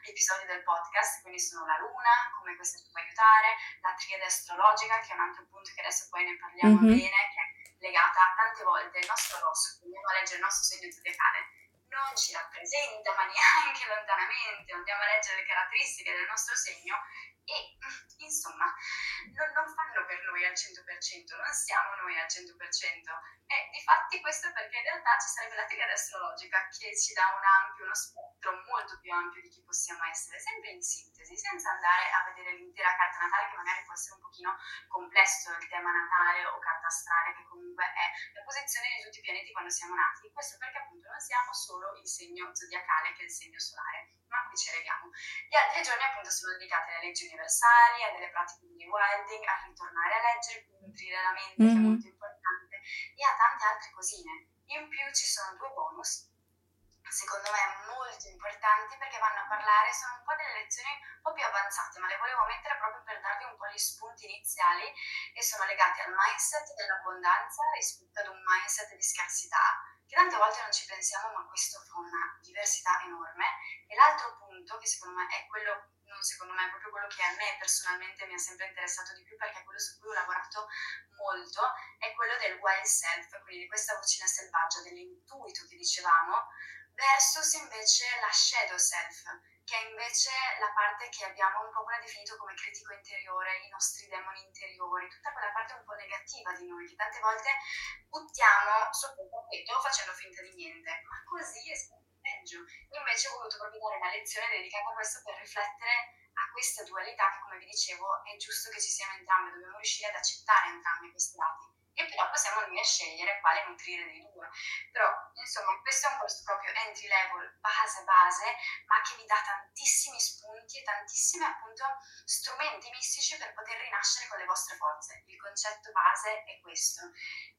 episodio del podcast, quindi sono la luna, come questa ci può aiutare, la triade astrologica, che è un altro punto che adesso poi ne parliamo bene, che è legata tante volte al nostro oroscopo, andiamo a leggere il nostro segno zodiacale. Non ci rappresenta, ma neanche lontanamente, andiamo a leggere le caratteristiche del nostro segno e insomma non fanno per noi al 100%, non siamo noi al 100%. E difatti questo è perché in realtà ci sarebbe la teoria astrologica che ci dà uno spettro molto più ampio di chi possiamo essere, sempre in sintesi, senza andare a vedere l'intera carta natale, che magari può essere un pochino complesso il tema natale o carta astrale, che comunque è la posizione di tutti i pianeti quando siamo nati. Questo perché appunto non siamo solo il segno zodiacale, che è il segno solare, ma qui ci leghiamo. Gli altri giorni appunto sono dedicati alle leggi universali, a delle pratiche di rewilding, a ritornare a leggere, quindi nutrire la mente, che è molto importante, e a tante altre cosine. In più ci sono due bonus, secondo me molto importanti, perché vanno a parlare, sono un po' delle lezioni un po' più avanzate, ma le volevo mettere proprio per darvi un po' gli spunti iniziali, e sono legati al mindset dell'abbondanza rispetto ad un mindset di scarsità, che tante volte non ci pensiamo, ma questo fa una diversità enorme. E l'altro punto, che secondo me è quello, non secondo me, è proprio quello che a me personalmente mi ha sempre interessato di più, perché è quello su cui ho lavorato molto, è quello del wild self, quindi di questa vocina selvaggia, dell'intuito che dicevamo, versus invece la shadow self, che è invece la parte che abbiamo un po' definito come critico interiore, i nostri demoni interiori, tutta quella parte un po' negativa di noi, che tante volte buttiamo sotto un tappeto facendo finta di niente, ma così è sempre peggio. Io invece ho voluto proprio dare una lezione dedicata a questo, per riflettere a questa dualità, che come vi dicevo è giusto che ci siano entrambe, dobbiamo riuscire ad accettare entrambi questi lati, e però possiamo noi a scegliere quale nutrire dei due. Però insomma questo è un corso proprio entry level, base, ma che vi dà tantissimi spunti e tantissimi appunto strumenti mistici per poter rinascere con le vostre forze. Il concetto base è questo,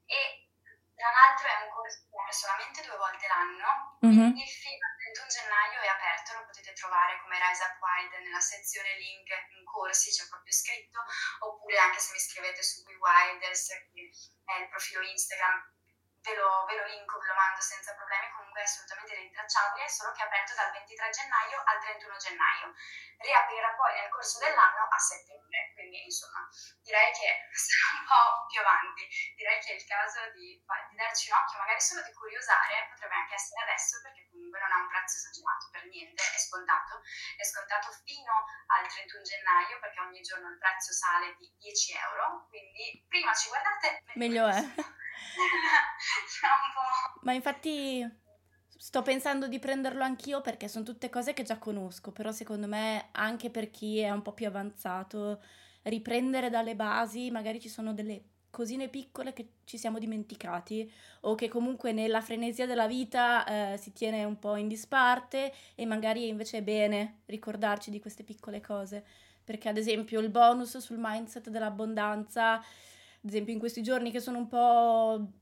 e tra l'altro è un corso solamente 2 volte l'anno, quindi fino al 31 gennaio è aperto, lo potete trovare come Rise Up Wild nella sezione link in corsi, c'è proprio scritto, oppure anche se mi scrivete su WeWilders, che è il profilo Instagram, ve lo linko, ve lo mando senza problemi, comunque è assolutamente rintracciabile, solo che è aperto dal 23 gennaio al 31 gennaio, riaprirà poi nel corso dell'anno a settembre, quindi insomma direi che sarà un po' più avanti, direi che è il caso di darci un occhio, magari solo di curiosare, potrebbe anche essere adesso, perché comunque non ha un prezzo esagerato per niente, è scontato fino al 31 gennaio, perché ogni giorno il prezzo sale di 10€, quindi prima ci guardate, meglio è. Ma infatti sto pensando di prenderlo anch'io, perché sono tutte cose che già conosco, però secondo me anche per chi è un po' più avanzato, riprendere dalle basi, magari ci sono delle cosine piccole che ci siamo dimenticati o che comunque nella frenesia della vita si tiene un po' in disparte, e magari invece è bene ricordarci di queste piccole cose, perché ad esempio il bonus sul mindset dell'abbondanza, ad esempio in questi giorni che sono un po'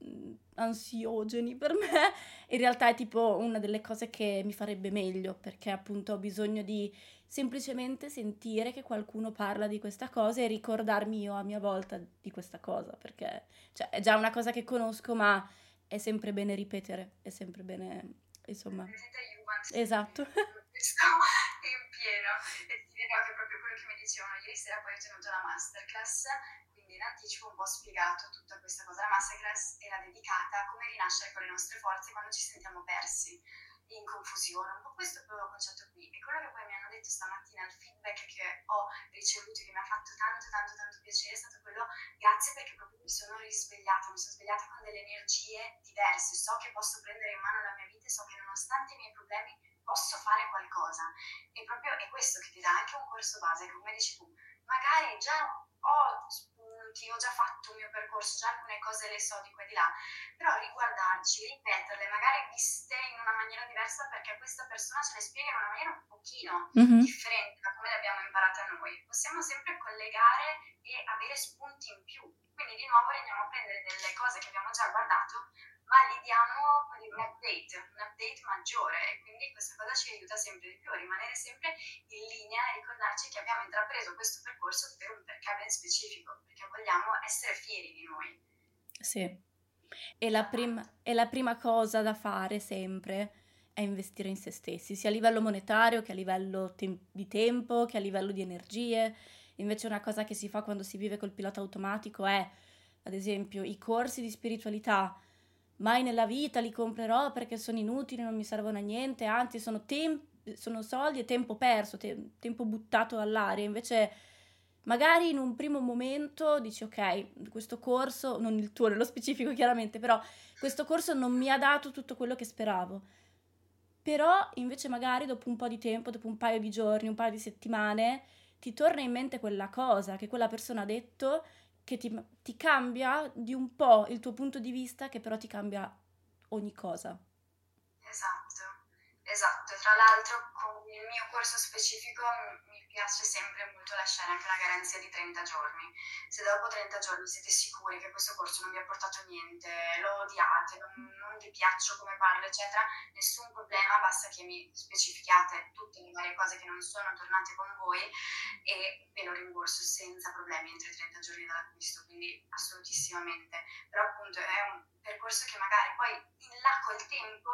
ansiogeni per me, in realtà è tipo una delle cose che mi farebbe meglio, perché appunto ho bisogno di semplicemente sentire che qualcuno parla di questa cosa e ricordarmi io a mia volta di questa cosa, perché cioè, è già una cosa che conosco, ma è sempre bene ripetere, è sempre bene, insomma. Esatto. In pieno. E ti dirò che proprio quello che mi dicevano ieri sera, poi ho tenuto la masterclass, in anticipo un po' spiegato tutta questa cosa. La masterclass era dedicata a come rinascere con le nostre forze quando ci sentiamo persi, in confusione, un po' questo proprio concetto qui. E quello che poi mi hanno detto stamattina, il feedback che ho ricevuto, che mi ha fatto tanto piacere, è stato quello: grazie, perché proprio mi sono svegliata con delle energie diverse, so che posso prendere in mano la mia vita, so che nonostante i miei problemi posso fare qualcosa. E proprio è questo che ti dà anche un corso base, che come dici tu, magari già ho spunti, ho già fatto il mio percorso, già alcune cose le so di qua e di là, però riguardarci, ripeterle, magari viste in una maniera diversa, perché questa persona ce le spiega in una maniera un pochino differente da come le abbiamo imparate a noi, possiamo sempre collegare e avere spunti in più, quindi di nuovo andiamo a prendere delle cose che abbiamo già guardato, ma gli diamo un update maggiore, e quindi questa cosa ci aiuta sempre di più a rimanere sempre in linea e ricordarci che abbiamo intrapreso questo percorso per un perché ben specifico, perché vogliamo essere fieri di noi. Sì, e la prima cosa da fare sempre è investire in se stessi, sia a livello monetario che a livello di tempo, che a livello di energie. Invece una cosa che si fa quando si vive col pilota automatico è, ad esempio, i corsi di spiritualità. Mai nella vita li comprerò perché sono inutili, non mi servono a niente, anzi sono soldi e tempo perso, tempo buttato all'aria. Invece Magari in un primo momento dici ok, questo corso, non il tuo nello specifico chiaramente, però questo corso non mi ha dato tutto quello che speravo. Però invece magari dopo un po' di tempo, dopo un paio di giorni, un paio di settimane, ti torna in mente quella cosa che quella persona ha detto, che ti cambia di un po' il tuo punto di vista, che però ti cambia ogni cosa. Esatto, tra l'altro con il mio corso specifico mi piace sempre molto lasciare anche la garanzia di 30 giorni. Se dopo 30 giorni siete sicuri che questo corso non vi ha portato niente, lo odiate, non vi piaccio come parlo, eccetera, nessun problema, basta che mi specifichiate tutte le varie cose che non sono tornate con voi e ve lo rimborso senza problemi entro i 30 giorni dall'acquisto, quindi assolutissimamente. Però appunto è un percorso che magari poi in là col tempo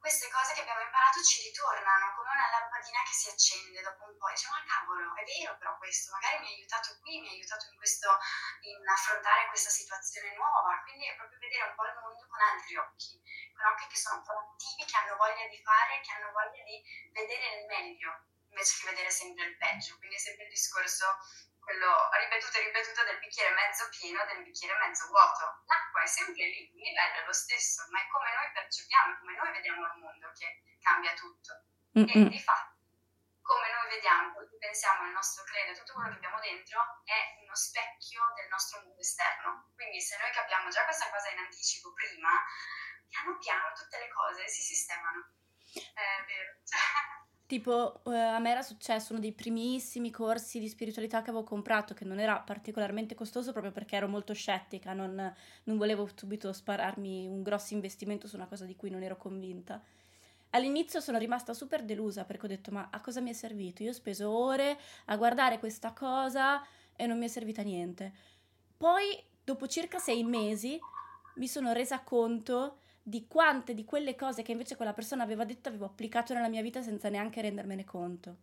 queste cose che abbiamo imparato ci ritornano come una lampadina che si accende dopo un po'. Diciamo, ah cavolo, è vero però questo, magari mi ha aiutato qui, mi ha aiutato in affrontare questa situazione nuova. Quindi è proprio vedere un po' il mondo con altri occhi, con occhi che sono proattivi, che hanno voglia di fare, che hanno voglia di vedere il meglio, invece che vedere sempre il peggio. Quindi è sempre il discorso, quello ripetuto e ripetuto, del bicchiere mezzo pieno, del bicchiere mezzo vuoto. L'acqua è sempre lì, il livello è lo stesso, ma è come noi percepiamo, come noi vediamo il mondo che cambia tutto. E di fatto, come noi vediamo, pensiamo, il nostro credo, tutto quello che abbiamo dentro è uno specchio del nostro mondo esterno. Quindi se noi capiamo già questa cosa in anticipo prima, piano piano tutte le cose si sistemano. È vero. Tipo, a me era successo uno dei primissimi corsi di spiritualità che avevo comprato, che non era particolarmente costoso proprio perché ero molto scettica, non volevo subito spararmi un grosso investimento su una cosa di cui non ero convinta. All'inizio sono rimasta super delusa perché ho detto, ma a cosa mi è servito? Io ho speso ore a guardare questa cosa e non mi è servita niente. Poi, dopo circa 6 mesi, mi sono resa conto di quante di quelle cose che invece quella persona aveva detto avevo applicato nella mia vita senza neanche rendermene conto.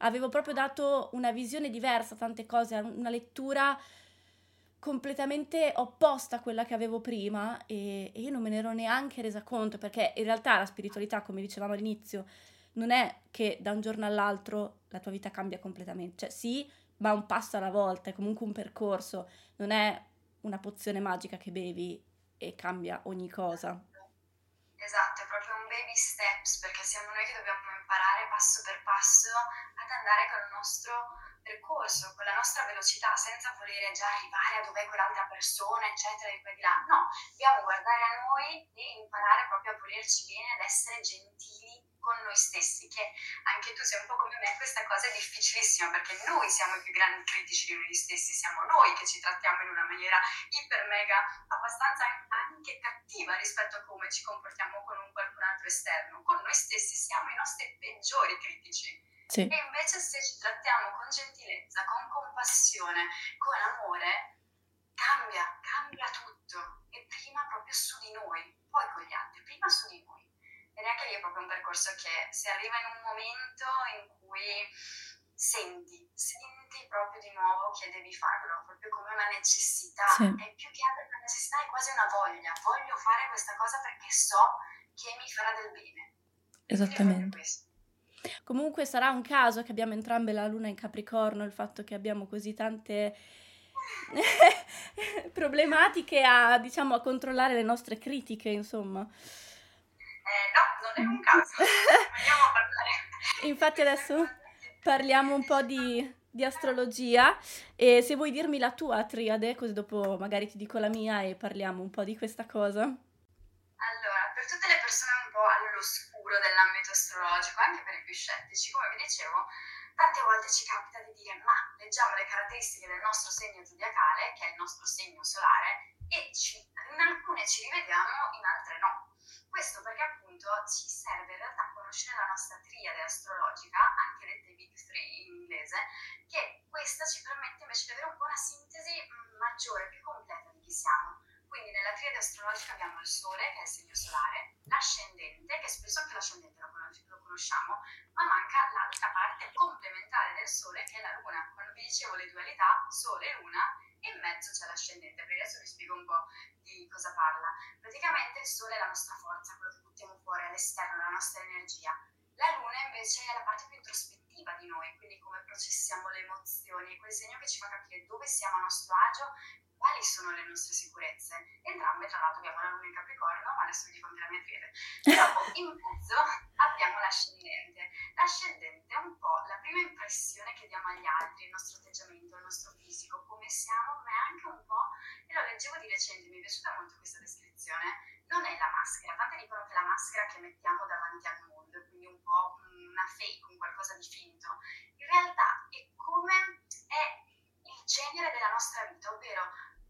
Avevo proprio dato una visione diversa a tante cose, una lettura completamente opposta a quella che avevo prima, e io non me ne ero neanche resa conto, perché in realtà la spiritualità, come dicevamo all'inizio, non è che da un giorno all'altro la tua vita cambia completamente. Cioè sì, ma un passo alla volta, è comunque un percorso, non è una pozione magica che bevi e cambia ogni cosa. Esatto, è proprio un baby steps, perché siamo noi che dobbiamo imparare passo per passo ad andare con il nostro percorso, con la nostra velocità, senza volere già arrivare a dov'è quell'altra persona, eccetera, e qua di là. No, dobbiamo guardare a noi e imparare proprio a volerci bene, ad essere gentili con noi stessi, che anche tu sei un po' come me, questa cosa è difficilissima, perché noi siamo i più grandi critici di noi stessi, siamo noi che ci trattiamo in una maniera iper mega, abbastanza anche cattiva rispetto a come ci comportiamo con un qualcun altro esterno. Con noi stessi siamo i nostri peggiori critici. Sì. E invece se ci trattiamo con gentilezza, con compassione, con amore, cambia tutto. E prima proprio su di noi, poi con gli altri, prima su di noi. Ed è anche lì proprio un percorso che si arriva in un momento in cui senti proprio di nuovo che devi farlo, proprio come una necessità. Sì. È più che altro una necessità, è quasi una voglia. Voglio fare questa cosa perché so che mi farà del bene. Esattamente. Comunque sarà un caso che abbiamo entrambe la luna in Capricorno, il fatto che abbiamo così tante problematiche a controllare le nostre critiche, insomma. No, non è un caso. Vogliamo parlare. Infatti adesso parliamo un po' di astrologia, e se vuoi dirmi la tua triade, così dopo magari ti dico la mia e parliamo un po' di questa cosa. Allora, per tutte le persone un po' all'oscuro dell'ambito astrologico, anche per i più scettici, come vi dicevo, tante volte ci capita di dire, ma leggiamo le caratteristiche del nostro segno zodiacale, che è il nostro segno solare, e in alcune ci rivediamo, in altre no. Questo perché appunto ci serve in realtà conoscere la nostra triade astrologica, anche dette Big Three in inglese, che questa ci permette invece di avere un po' una sintesi maggiore, più completa di chi siamo. Quindi nella triade astrologica abbiamo il Sole, che è il segno solare, l'ascendente, che spesso anche l'ascendente lo conosciamo, ma manca l'altra parte complementare del Sole, che è la Luna. Quando vi dicevo le dualità, Sole e Luna, in mezzo c'è l'ascendente, perché adesso vi spiego un po' di cosa parla. Praticamente il Sole è la nostra forza, quello che buttiamo fuori all'esterno, la nostra energia. La Luna invece è la parte più introspettiva di noi, quindi come processiamo le emozioni, è quel segno che ci fa capire dove siamo a nostro agio, quali sono le nostre sicurezze. Entrambe, tra l'altro, abbiamo la luna in Capricorno, ma adesso vi conto la mia triade. Dopo, in mezzo, abbiamo l'ascendente. L'ascendente è un po' la prima impressione che diamo agli altri, il nostro atteggiamento, il nostro fisico, come siamo, ma è anche un po', e lo leggevo di recente, mi è piaciuta molto questa descrizione, non è la maschera. Tanti dicono che è la maschera che mettiamo davanti al mondo, quindi un po' una fake, un qualcosa di finto. In realtà è come è il genere della nostra vita, ovvero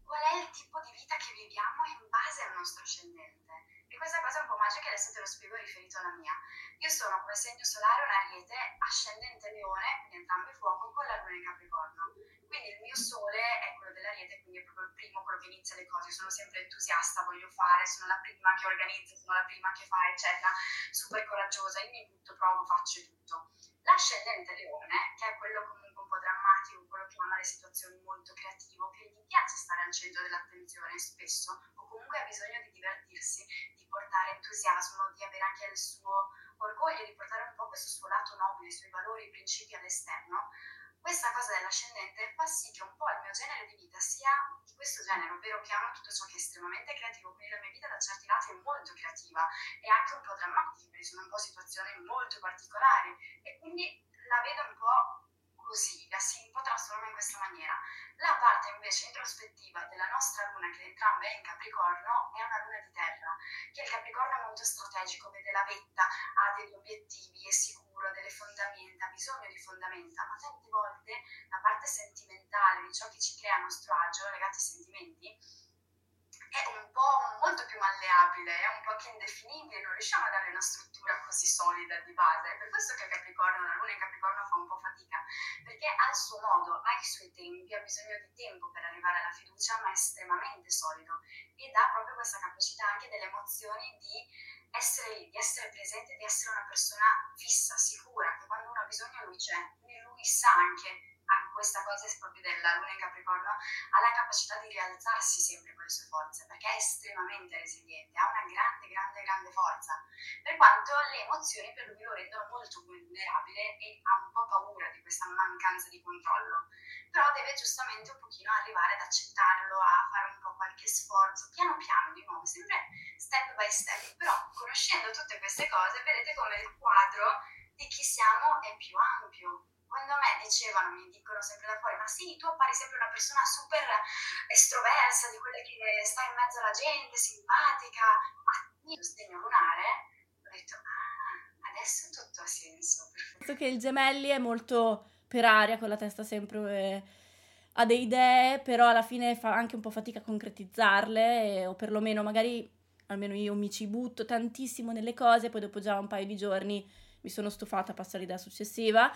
qual è il tipo di vita che viviamo in base al nostro ascendente. E questa cosa è un po' magica, adesso te lo spiego riferito alla mia. Io sono come segno solare un ariete, ascendente leone, quindi entrambi fuoco, con la luna in Capricorno. Quindi il mio sole è quello dell'ariete, quindi è proprio il primo, quello che inizia le cose. Sono sempre entusiasta, voglio fare, sono la prima che organizza, sono la prima che fa, eccetera. Super coraggiosa, io mi butto, provo, faccio tutto. L'ascendente leone, che è quello comunque un po' drammatico, quello che ama le situazioni, molto creativo, che gli piace stare al centro dell'attenzione spesso, o comunque ha bisogno di divertirsi, di portare entusiasmo, di avere anche il suo orgoglio, di portare un po' questo suo lato nobile, i suoi valori, i principi all'esterno. Questa cosa dell'ascendente fa sì che un po' il mio genere di vita sia di questo genere, ovvero che amo tutto ciò che è estremamente creativo, quindi la mia vita da certi lati è molto creativa e anche un po' drammatica, perché sono un po' situazioni molto particolari e quindi la vedo un po' così, la si un po' trasforma in questa maniera. La parte invece introspettiva della nostra luna, che entrambe è in Capricorno, è una luna di terra, che il Capricorno è molto strategico, vede la vetta, ha degli obiettivi, è sicuro, delle fondamenta, ha bisogno di fondamenta, ma tante volte la parte sentimentale di ciò che ci crea a nostro agio, legati ai sentimenti, è un po' molto più malleabile, è un po' anche indefinibile, non riusciamo a dare una struttura così solida di base. È per questo che il Capricorno, la luna in Capricorno fa un po' fatica, perché ha il suo modo, ha i suoi tempi, ha bisogno di tempo per arrivare alla fiducia, ma è estremamente solido ed ha proprio questa capacità anche delle emozioni di essere lì, di essere presente, di essere una persona fissa, sicura, che quando uno ha bisogno lui c'è. Quindi lui sa anche questa cosa proprio della luna in Capricorno, ha la capacità di rialzarsi sempre con le sue forze, perché è estremamente resiliente, ha una grande, grande, grande forza, per quanto le emozioni per lui lo rendono molto vulnerabile e ha un po' paura di questa mancanza di controllo, però deve giustamente un pochino arrivare ad accettarlo, a fare un po' qualche sforzo, piano piano, di nuovo, sempre step by step, però conoscendo tutte queste cose vedete come il quadro di chi siamo è più ampio. Quando a me dicevano, mi dicono sempre da fuori, ma sì, tu appari sempre una persona super estroversa, di quelle che sta in mezzo alla gente, simpatica, ma io segno lunare, ho detto, adesso tutto ha senso. Visto che il gemelli è molto per aria, con la testa sempre, ha delle idee, però alla fine fa anche un po' fatica a concretizzarle, o perlomeno magari, almeno io mi ci butto tantissimo nelle cose, poi dopo già un paio di giorni mi sono stufata, passa all'idea successiva.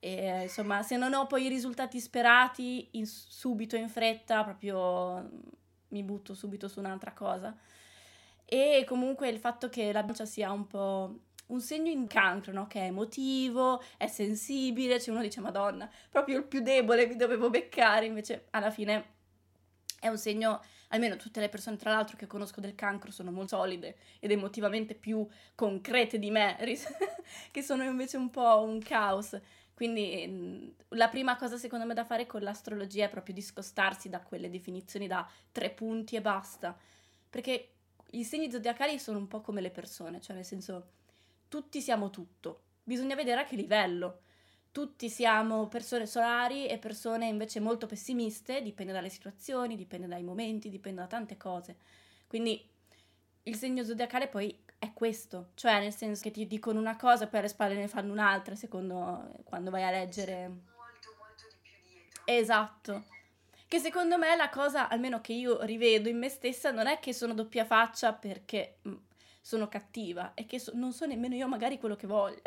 E, insomma, se non ho poi i risultati sperati subito in fretta, proprio mi butto subito su un'altra cosa. E comunque il fatto che la bilancia sia un po' un segno in cancro, no? Che è emotivo, è sensibile, cioè uno dice Madonna, proprio il più debole mi dovevo beccare, invece alla fine è un segno, almeno tutte le persone tra l'altro che conosco del cancro sono molto solide ed emotivamente più concrete di me che sono invece un po' un caos. Quindi la prima cosa secondo me da fare con l'astrologia è proprio discostarsi da quelle definizioni da 3 punti e basta, perché i segni zodiacali sono un po' come le persone, cioè nel senso tutti siamo tutto, bisogna vedere a che livello, tutti siamo persone solari e persone invece molto pessimiste, dipende dalle situazioni, dipende dai momenti, dipende da tante cose, quindi il segno zodiacale poi è questo, cioè nel senso che ti dicono una cosa poi alle spalle ne fanno un'altra, secondo quando vai a leggere molto molto di più dietro. Esatto, che secondo me la cosa, almeno che io rivedo in me stessa, non è che sono doppia faccia perché sono cattiva, è che non so nemmeno io magari quello che voglio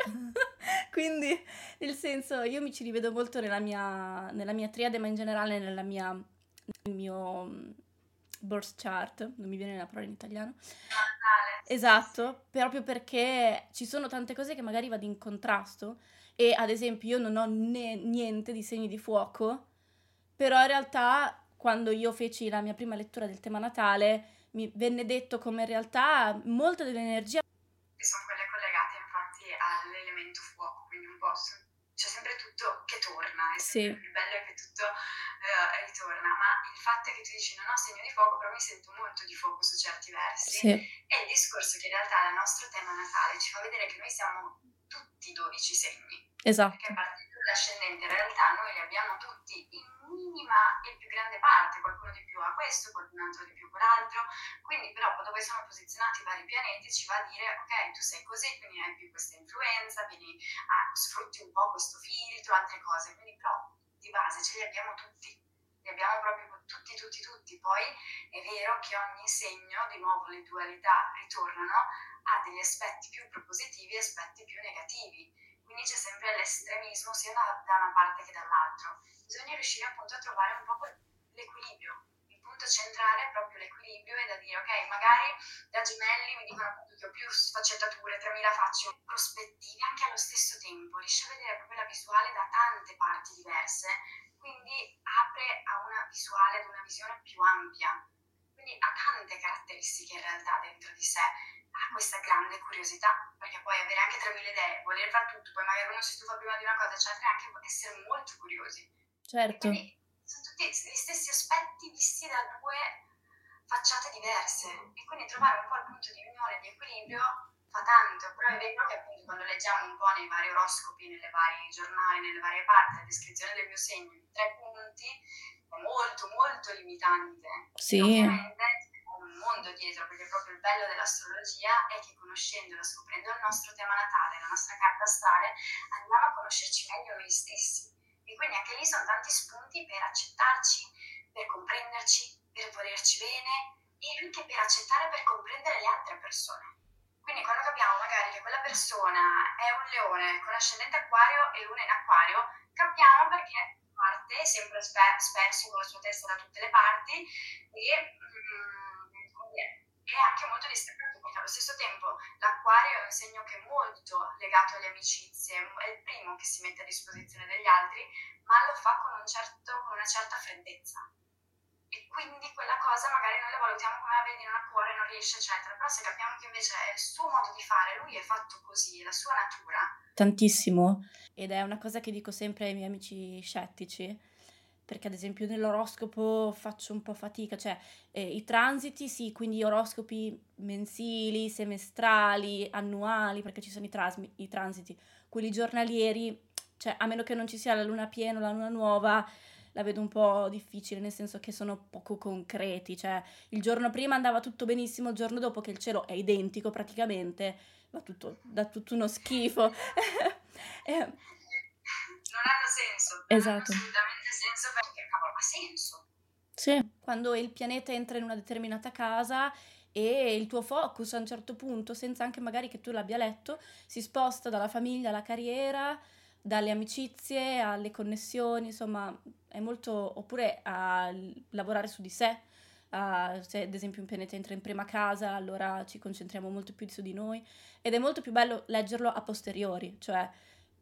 quindi nel senso io mi ci rivedo molto nella mia triade, ma in generale nel mio birth chart, non mi viene la parola in italiano. Esatto, proprio perché ci sono tante cose che magari vado in contrasto e ad esempio io non ho niente di segni di fuoco, però in realtà quando io feci la mia prima lettura del tema natale mi venne detto come in realtà molta dell'energia che sono quelle collegate infatti all'elemento fuoco, quindi un po' c'è sempre tutto che torna e sì, il bello è che tutto ritorna, ma il fatto è che tu dici non ho segno di fuoco, però mi sento molto di fuoco su certi versi, sì. È il discorso che in realtà il nostro tema natale ci fa vedere che noi siamo tutti 12 segni, esatto, perché partendo dall'ascendente in realtà noi li abbiamo tutti in minima e più grande parte, qualcuno di più ha questo, qualcun altro di più quell'altro, quindi però dove sono posizionati i vari pianeti ci va a dire ok, tu sei così, quindi hai più questa influenza, quindi sfrutti un po' questo filtro, altre cose, quindi però di base ce li abbiamo tutti, li abbiamo proprio tutti, poi è vero che ogni segno, di nuovo le dualità ritornano, ha degli aspetti più propositivi e aspetti più negativi, quindi c'è sempre l'estremismo sia da una parte che dall'altra. Bisogna riuscire appunto a trovare un po' l'equilibrio, il punto centrale è proprio l'equilibrio, e da dire ok, magari da gemelli mi dicono appunto che ho più sfaccettature, 3000 facce, prospettive anche allo stesso tempo, riesce a vedere proprio la visuale da tante parti diverse, quindi apre a una visuale, ad una visione più ampia, quindi ha tante caratteristiche in realtà dentro di sé, ha questa grande curiosità, perché puoi avere anche 3000 idee, voler fare tutto, poi magari uno si stufa prima di una cosa, eccetera, anche essere molto curiosi. Certo. Quindi sono tutti gli stessi aspetti visti da due facciate diverse, e quindi trovare un po' il punto di unione, di equilibrio, fa tanto. Però è vero che appunto quando leggiamo un po' nei vari oroscopi, nelle varie giornali, nelle varie parti, la descrizione del mio segno in 3 punti è molto limitante. Sì. Ovviamente un mondo dietro, perché proprio il bello dell'astrologia è che conoscendola, scoprendo il nostro tema natale, la nostra carta astrale, andiamo a conoscerci meglio noi stessi. E quindi anche lì sono tanti spunti per accettarci, per comprenderci, per volerci bene, e anche per accettare, per comprendere le altre persone. Quindi quando capiamo magari che quella persona è un leone con ascendente acquario e luna in acquario, capiamo perché parte sempre sperso con la sua testa da tutte le parti, e anche molto distaccato, perché allo stesso tempo l'acquario è un segno che è molto legato alle amicizie, è il primo che si mette a disposizione degli altri, ma lo fa con una certa freddezza, e quindi quella cosa magari noi la valutiamo come la vedi, non ha cuore, non riesce, eccetera, però se capiamo che invece è il suo modo di fare, lui è fatto così, è la sua natura. Tantissimo, ed è una cosa che dico sempre ai miei amici scettici, perché ad esempio nell'oroscopo faccio un po' fatica, cioè i transiti sì, quindi oroscopi mensili, semestrali, annuali, perché ci sono i transiti, quelli giornalieri, cioè a meno che non ci sia la luna piena, la luna nuova, la vedo un po' difficile, nel senso che sono poco concreti, cioè il giorno prima andava tutto benissimo, il giorno dopo, che il cielo è identico praticamente, va tutto da tutto uno schifo. Non ha senso, esatto. Non ha assolutamente senso, perché cavolo, ha senso. Sì, quando il pianeta entra in una determinata casa e il tuo focus a un certo punto, senza anche magari che tu l'abbia letto, si sposta dalla famiglia alla carriera, dalle amicizie alle connessioni, insomma, è molto, oppure a lavorare su di sé. Se ad esempio un pianeta entra in prima casa, allora ci concentriamo molto più su di noi, ed è molto più bello leggerlo a posteriori, cioè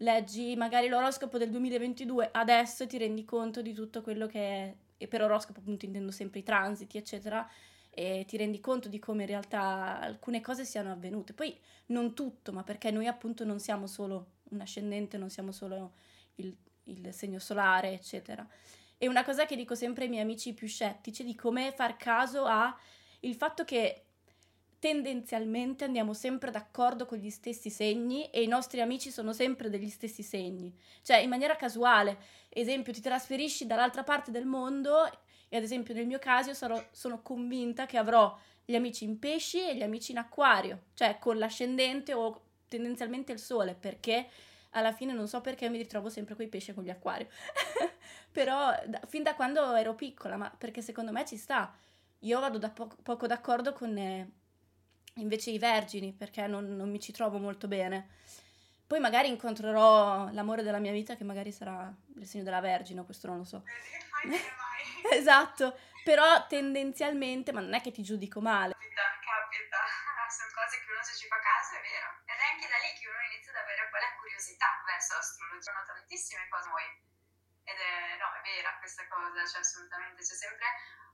leggi magari l'oroscopo del 2022 adesso e ti rendi conto di tutto quello che è, e per oroscopo appunto intendo sempre i transiti eccetera, e ti rendi conto di come in realtà alcune cose siano avvenute, poi non tutto, ma perché noi appunto non siamo solo un ascendente, non siamo solo il segno solare eccetera. E una cosa che dico sempre ai miei amici più scettici, di come far caso a il fatto che tendenzialmente andiamo sempre d'accordo con gli stessi segni, e i nostri amici sono sempre degli stessi segni, cioè in maniera casuale. Esempio, ti trasferisci dall'altra parte del mondo, e ad esempio nel mio caso io sono convinta che avrò gli amici in pesci e gli amici in acquario, cioè con l'ascendente o tendenzialmente il sole, perché alla fine non so perché mi ritrovo sempre coi pesci e con gli acquari però fin da quando ero piccola, ma perché secondo me ci sta. Io vado da poco d'accordo con invece i vergini, perché non mi ci trovo molto bene. Poi magari incontrerò l'amore della mia vita, che magari sarà il segno della Vergine, questo non lo so. Esatto, però tendenzialmente, ma non è che ti giudico male. Capita, sono cose che uno se ci fa caso è vero. Ed è anche da lì che uno inizia ad avere quella curiosità verso l'astrologia, sono tantissime cose noi. Ed è, no, è vera questa cosa, cioè assolutamente, c'è sempre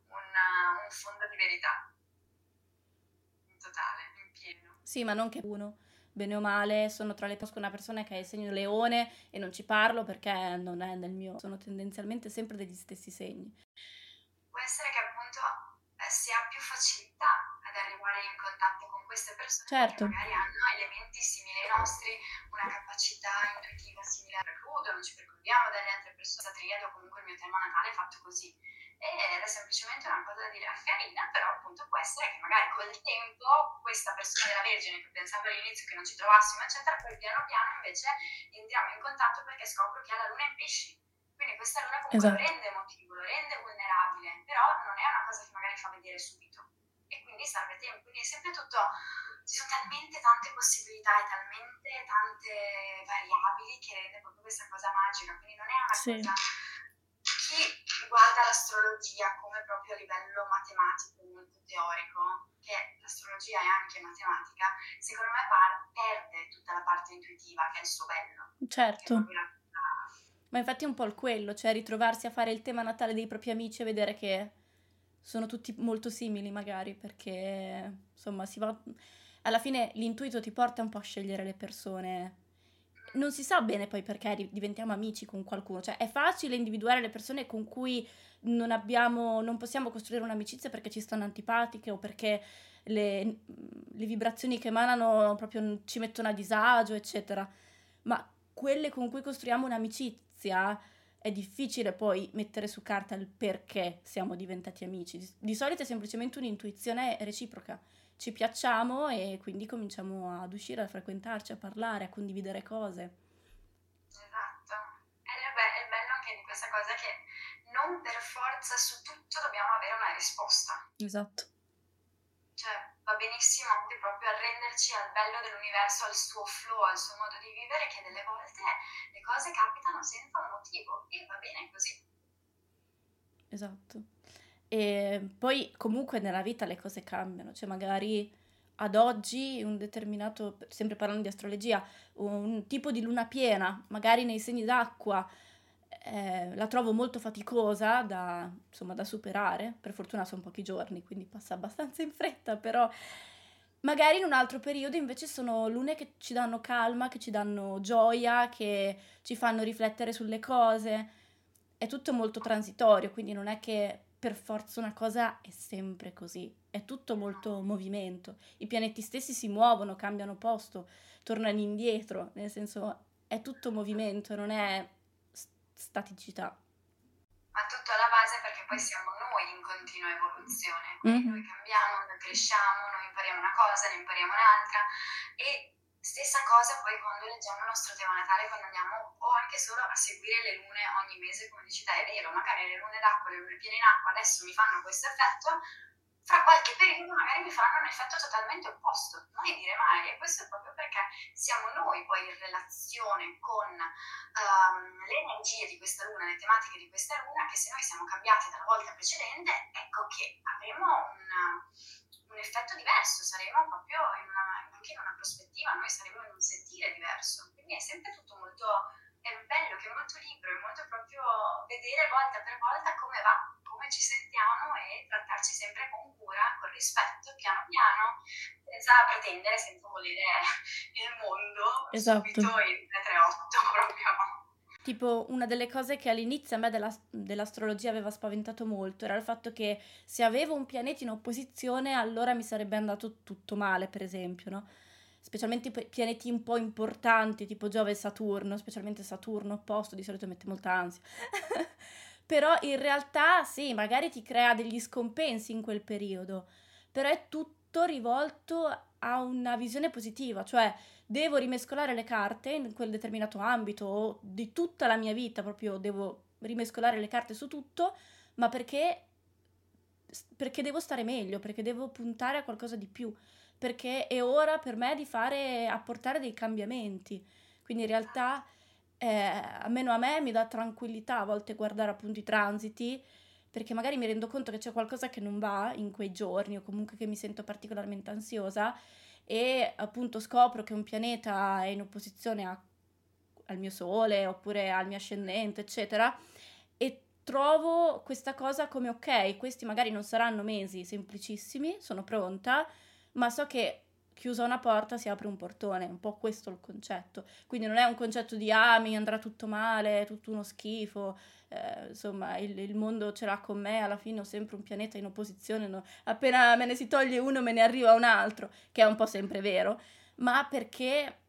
un fondo di verità. Totale, in pieno. Sì, ma non che uno, bene o male sono tra le poche, una persona che è il segno leone e non ci parlo perché non è nel mio, sono tendenzialmente sempre degli stessi segni. Può essere che appunto si ha più facilità ad arrivare in contatto con queste persone, certo, che magari hanno elementi simili ai nostri, una capacità intuitiva simile al recludo, non ci preoccupiamo dalle altre persone. La triade o comunque il mio tema natale è fatto così. Ed è semplicemente una cosa da dire, è carina, però appunto può essere che magari col tempo questa persona della Vergine che pensava all'inizio che non ci trovassimo eccetera, poi piano piano invece entriamo in contatto perché scopro che ha la luna in pesci, quindi questa luna comunque, esatto, lo rende emotivo, lo rende vulnerabile, però non è una cosa che magari fa vedere subito e quindi serve tempo. Quindi è sempre tutto, ci sono talmente tante possibilità e talmente tante variabili che rende proprio questa cosa magica, quindi non è una, sì, cosa. Chi guarda l'astrologia come proprio a livello matematico, molto teorico, che l'astrologia è anche matematica, secondo me perde tutta la parte intuitiva che è il suo bello. Certo. Ma infatti è un po' il quello, cioè ritrovarsi a fare il tema natale dei propri amici e vedere che sono tutti molto simili magari, perché insomma si va, alla fine l'intuito ti porta un po' a scegliere le persone. Non si sa bene poi perché diventiamo amici con qualcuno, cioè è facile individuare le persone con cui non possiamo costruire un'amicizia perché ci stanno antipatiche o perché le vibrazioni che emanano proprio ci mettono a disagio, eccetera. Ma quelle con cui costruiamo un'amicizia è difficile poi mettere su carta il perché siamo diventati amici. Di solito è semplicemente un'intuizione reciproca. Ci piacciamo e quindi cominciamo ad uscire, a frequentarci, a parlare, a condividere cose. Esatto, è bello anche di questa cosa che non per forza su tutto dobbiamo avere una risposta. Esatto. Cioè va benissimo anche proprio arrenderci al bello dell'universo, al suo flow, al suo modo di vivere, che delle volte le cose capitano senza un motivo e va bene così. Esatto. E poi comunque nella vita le cose cambiano, cioè magari ad oggi un determinato, sempre parlando di astrologia, un tipo di luna piena, magari nei segni d'acqua, la trovo molto faticosa da superare, per fortuna sono pochi giorni quindi passa abbastanza in fretta, però magari in un altro periodo invece sono lune che ci danno calma, che ci danno gioia, che ci fanno riflettere sulle cose. È tutto molto transitorio, quindi non è che per forza una cosa è sempre così, è tutto molto movimento, i pianeti stessi si muovono, cambiano posto, tornano indietro, nel senso è tutto movimento, non è staticità. Ma tutto alla base perché poi siamo noi in continua evoluzione, quindi noi cambiamo, noi cresciamo, noi impariamo una cosa, ne impariamo un'altra e stessa cosa poi quando leggiamo il nostro tema natale, quando andiamo o anche solo a seguire le lune ogni mese, come dici te, è vero, magari le lune d'acqua, le lune piene in acqua adesso mi fanno questo effetto, fra qualche periodo magari mi faranno un effetto totalmente opposto, non è dire mai, e questo è proprio perché siamo noi poi in relazione con le energie di questa luna, le tematiche di questa luna, che se noi siamo cambiati dalla volta precedente, ecco che avremo un effetto diverso, saremo proprio anche in una prospettiva, noi saremo in un sentire diverso, quindi è sempre tutto molto, è bello che è molto libero, è molto proprio vedere volta per volta come va, come ci sentiamo e trattarci sempre con cura, con rispetto, piano piano, senza pretendere, senza volere il mondo, esatto, subito in 338 proprio. Tipo, una delle cose che all'inizio a me dell'astrologia aveva spaventato molto era il fatto che se avevo un pianeta in opposizione allora mi sarebbe andato tutto male, per esempio, no? Specialmente pianeti un po' importanti, tipo Giove e Saturno, specialmente Saturno opposto, di solito mette molta ansia. Però in realtà sì, magari ti crea degli scompensi in quel periodo, però è tutto rivolto a una visione positiva, cioè devo rimescolare le carte in quel determinato ambito o di tutta la mia vita, proprio devo rimescolare le carte su tutto, ma perché devo stare meglio, perché devo puntare a qualcosa di più, perché è ora per me di apportare dei cambiamenti. Quindi in realtà, almeno a me, mi dà tranquillità a volte guardare appunto i transiti, perché magari mi rendo conto che c'è qualcosa che non va in quei giorni o comunque che mi sento particolarmente ansiosa e appunto scopro che un pianeta è in opposizione al mio sole oppure al mio ascendente, eccetera, e trovo questa cosa come ok, questi magari non saranno mesi semplicissimi, sono pronta, ma so che chiusa una porta si apre un portone, un po' questo è il concetto. Quindi non è un concetto di mi andrà tutto male, tutto uno schifo, insomma il mondo ce l'ha con me, alla fine ho sempre un pianeta in opposizione, no? Appena me ne si toglie uno me ne arriva un altro, che è un po' sempre vero, ma perché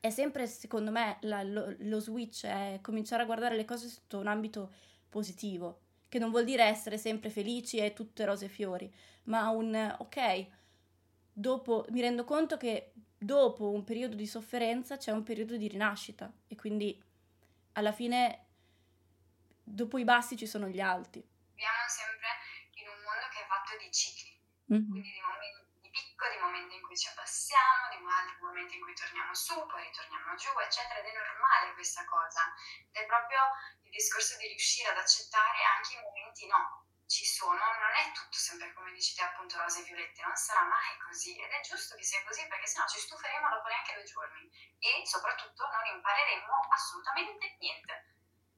è sempre, secondo me, lo switch è cominciare a guardare le cose sotto un ambito positivo, che non vuol dire essere sempre felici e tutte rose e fiori, ma ok... Dopo mi rendo conto che dopo un periodo di sofferenza c'è un periodo di rinascita e quindi alla fine dopo i bassi ci sono gli alti. Viviamo sempre in un mondo che è fatto di cicli, quindi di momenti di picco, di momenti in cui ci abbassiamo, di altri momenti in cui torniamo su, poi ritorniamo giù, eccetera, ed è normale questa cosa. Ed è proprio il discorso di riuscire ad accettare anche i momenti no. Ci sono, non è tutto sempre come dici te, appunto, rose e violette, non sarà mai così ed è giusto che sia così, perché sennò ci stuferemo dopo neanche 2 giorni e soprattutto non impareremo assolutamente niente.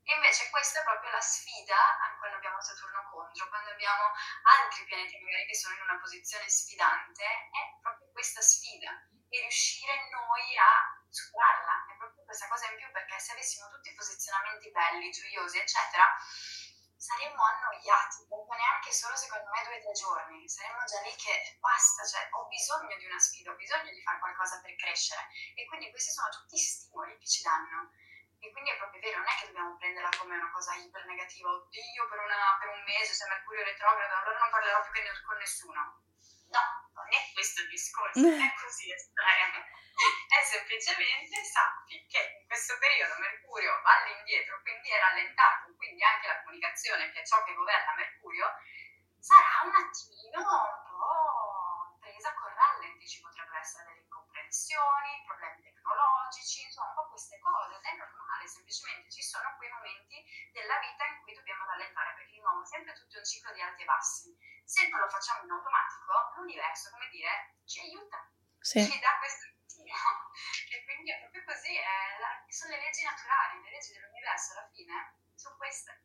E invece questa è proprio la sfida quando abbiamo Saturno contro, quando abbiamo altri pianeti magari che sono in una posizione sfidante, è proprio questa sfida e riuscire noi a superarla, è proprio questa cosa in più, perché se avessimo tutti posizionamenti belli, gioiosi, eccetera, saremmo annoiati, dopo neanche solo secondo me 2 o 3 giorni, saremmo già lì che basta, cioè ho bisogno di una sfida, ho bisogno di fare qualcosa per crescere e quindi questi sono tutti stimoli che ci danno e quindi è proprio vero, non è che dobbiamo prenderla come una cosa iper negativa, oddio per un mese se Mercurio è retrogrado allora non parlerò più con nessuno, no, non è questo il discorso, non è così estremo, è semplicemente sappi che in questo periodo Mercurio va all'indietro, quindi è rallentato, quindi anche la comunicazione, che è ciò che governa Mercurio, sarà un attimino un po' presa con rallenti, ci potrebbero essere delle incomprensioni, problemi tecnologici, insomma un po' queste cose, è normale, semplicemente ci sono quei momenti della vita in cui dobbiamo rallentare, perché di nuovo sempre tutto un ciclo di alti e bassi, se non lo facciamo in automatico, l'universo, come dire, ci aiuta, sì. Ci dà questo attimo, e quindi è proprio così, sono le leggi naturali, le leggi dell'universo alla fine, su questa.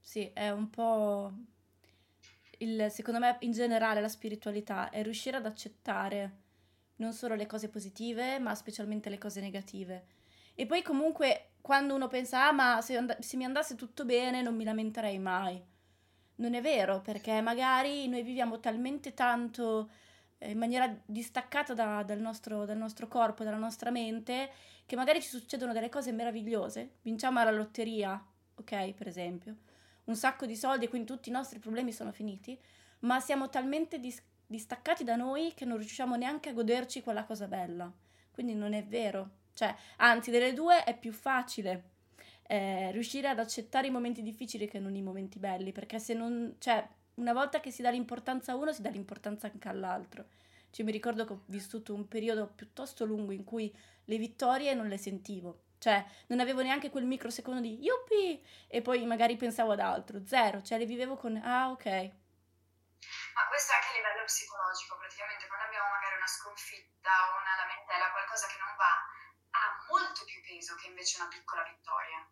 Sì, è un po' secondo me in generale la spiritualità è riuscire ad accettare non solo le cose positive ma specialmente le cose negative e poi comunque quando uno pensa ma se mi andasse tutto bene non mi lamenterei mai, non è vero, perché magari noi viviamo talmente tanto in maniera distaccata dal nostro corpo, dalla nostra mente, che magari ci succedono delle cose meravigliose, vinciamo alla lotteria, ok, per esempio, un sacco di soldi e quindi tutti i nostri problemi sono finiti, ma siamo talmente distaccati da noi che non riusciamo neanche a goderci quella cosa bella, quindi non è vero, cioè, anzi delle due è più facile riuscire ad accettare i momenti difficili che non i momenti belli, perché se non, cioè, una volta che si dà l'importanza a uno, si dà l'importanza anche all'altro. Cioè mi ricordo che ho vissuto un periodo piuttosto lungo in cui le vittorie non le sentivo. Cioè non avevo neanche quel microsecondo di yuppie! E poi magari pensavo ad altro. Zero. Cioè le vivevo con ok. Ma questo è anche a livello psicologico. Praticamente quando abbiamo magari una sconfitta o una lamentela, qualcosa che non va, ha molto più peso che invece una piccola vittoria.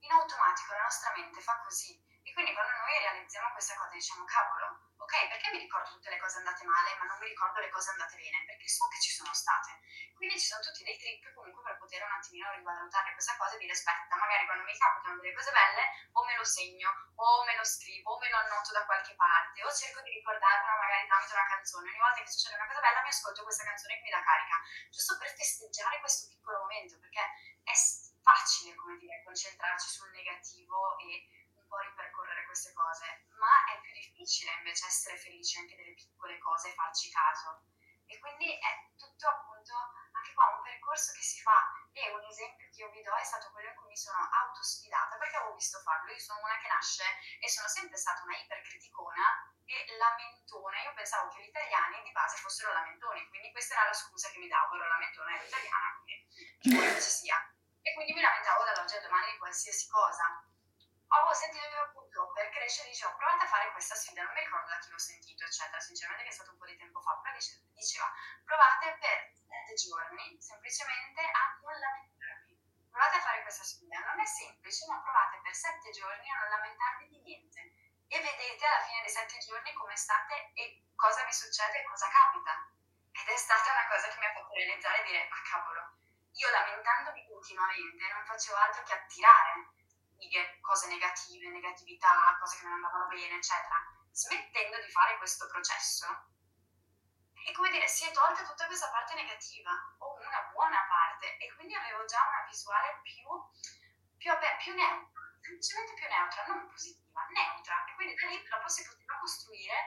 In automatico la nostra mente fa così. E quindi quando noi realizziamo questa cosa diciamo cavolo, ok, perché mi ricordo tutte le cose andate male ma non mi ricordo le cose andate bene? Perché so che ci sono state. Quindi ci sono tutti dei trick comunque per poter un attimino rivalutare questa cosa e dire aspetta, magari quando mi capitano delle cose belle o me lo segno, o me lo scrivo, o me lo annoto da qualche parte, o cerco di ricordarmelo magari tramite una canzone. Ogni volta che succede una cosa bella mi ascolto questa canzone che mi dà carica, giusto per festeggiare questo piccolo momento, perché è facile, come dire, concentrarci sul negativo e po' ripercorrere queste cose, ma è più difficile invece essere felici anche delle piccole cose e farci caso. E quindi è tutto appunto, anche qua, un percorso che si fa. E un esempio che io vi do è stato quello in cui mi sono autosfidata, perché avevo visto farlo. Io sono una che nasce e sono sempre stata una ipercriticona e lamentona. Io pensavo che gli italiani di base fossero lamentoni, quindi questa era la scusa che mi davo, ero lamentona, ero italiana, quindi che quello ci sia. E quindi mi lamentavo dall'oggi al domani di qualsiasi cosa. Ho sentito appunto per crescere, dicevo, provate a fare questa sfida, non mi ricordo da chi l'ho sentito, eccetera, sinceramente che è stato un po' di tempo fa, però diceva, provate per 7 giorni semplicemente a non lamentarvi, provate a fare questa sfida, non è semplice, ma provate per 7 giorni a non lamentarvi di niente, e vedete alla fine dei 7 giorni come state e cosa vi succede e cosa capita. Ed è stata una cosa che mi ha fatto realizzare e dire, ma cavolo, io lamentandomi continuamente non facevo altro che attirare cose negative, negatività, cose che non andavano bene, eccetera, smettendo di fare questo processo. E come dire, si è tolta tutta questa parte negativa, o una buona parte, e quindi avevo già una visuale più neutra, semplicemente più neutra, non positiva, neutra. E quindi da lì dopo si poteva costruire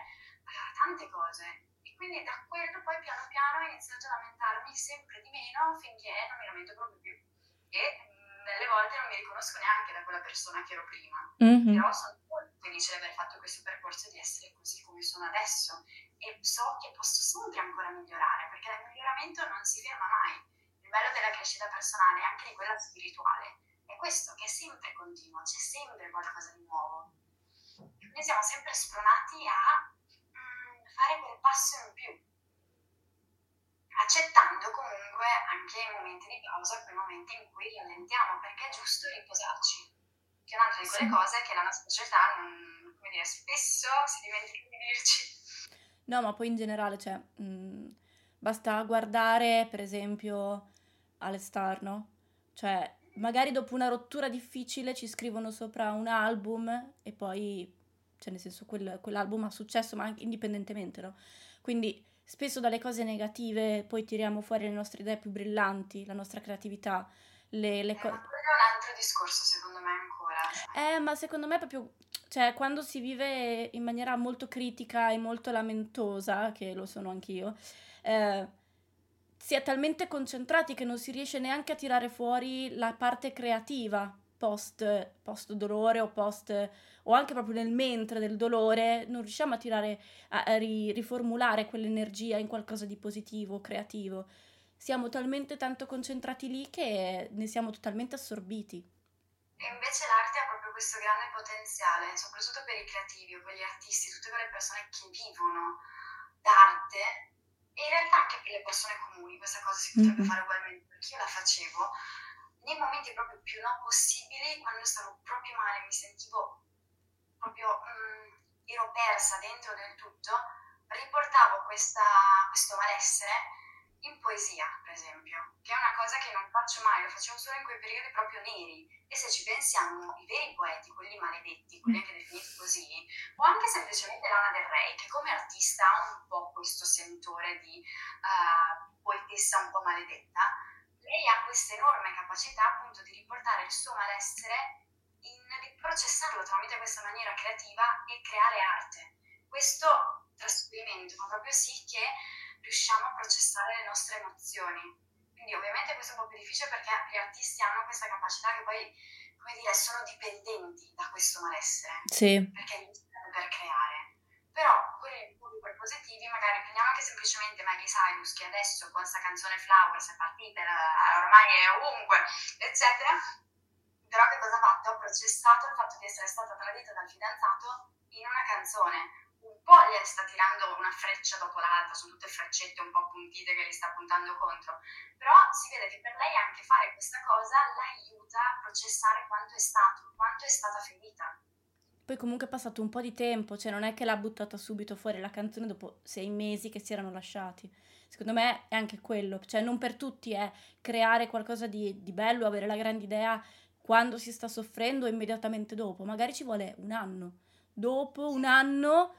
tante cose. E quindi da quello poi piano piano ho iniziato a lamentarmi sempre di meno finché non mi lamento proprio più. E delle volte non mi riconosco neanche da quella persona che ero prima. Mm-hmm. Però sono molto felice di aver fatto questo percorso e di essere così come sono adesso. E so che posso sempre ancora migliorare, perché il miglioramento non si ferma mai. Il bello della crescita personale è anche di quella spirituale. È questo, che è sempre continuo, c'è sempre qualcosa di nuovo. Noi siamo sempre spronati a fare quel passo in più, accettando comunque anche i momenti di pausa, quei momenti in cui rallentiamo, perché è giusto riposarci. Che è un'altra di quelle cose che la nostra società, come dire, spesso si dimentica di dirci. No, ma poi in generale, cioè, basta guardare, per esempio, all'esterno. Cioè, magari dopo una rottura difficile ci scrivono sopra un album e poi, cioè, nel senso, quell'album ha successo, ma anche indipendentemente, no? Quindi spesso dalle cose negative poi tiriamo fuori le nostre idee più brillanti, la nostra creatività, le cose... Ma quello è un altro discorso, secondo me, ancora. Ma secondo me è proprio... Cioè, quando si vive in maniera molto critica e molto lamentosa, che lo sono anch'io, si è talmente concentrati che non si riesce neanche a tirare fuori la parte creativa post dolore o anche proprio nel mentre del dolore, non riusciamo a tirare, riformulare quell'energia in qualcosa di positivo, creativo. Siamo talmente tanto concentrati lì che ne siamo totalmente assorbiti. E invece l'arte ha proprio questo grande potenziale, soprattutto per i creativi o per gli artisti, tutte quelle persone che vivono d'arte, e in realtà anche per le persone comuni, questa cosa si potrebbe fare ugualmente, perché io la facevo nei momenti proprio più no possibili, quando stavo proprio male, mi sentivo proprio, ero persa dentro del tutto, riportavo questo malessere in poesia, per esempio, che è una cosa che non faccio mai, lo facevo solo in quei periodi proprio neri. E se ci pensiamo, i veri poeti, quelli maledetti, quelli anche definiti così, o anche semplicemente Lana Del Rey, che come artista ha un po' questo sentore di poetessa un po' maledetta, lei ha questa enorme capacità appunto di riportare il suo malessere, di processarlo tramite questa maniera creativa e creare arte. Questo trasferimento fa proprio sì che riusciamo a processare le nostre emozioni. Quindi ovviamente questo è un po' più difficile, perché gli artisti hanno questa capacità che poi, come dire, sono dipendenti da questo malessere, sì, perché li serve per creare. Però quelli positivi, magari prendiamo anche semplicemente Miley Cyrus, che adesso con questa canzone Flowers è partita, ormai è ovunque, eccetera. Però che cosa ha fatto? Ha processato il fatto di essere stata tradita dal fidanzato in una canzone. Un po' gli sta tirando una freccia dopo l'altra, sono tutte freccette un po' puntite che gli sta puntando contro, però si vede che per lei anche fare questa cosa l'aiuta a processare quanto è stato, quanto è stata ferita. Poi comunque è passato un po' di tempo, cioè non è che l'ha buttata subito fuori la canzone dopo 6 mesi che si erano lasciati. Secondo me è anche quello, cioè non per tutti è creare qualcosa di bello, avere la grande idea quando si sta soffrendo e immediatamente dopo, magari ci vuole un anno. Dopo un anno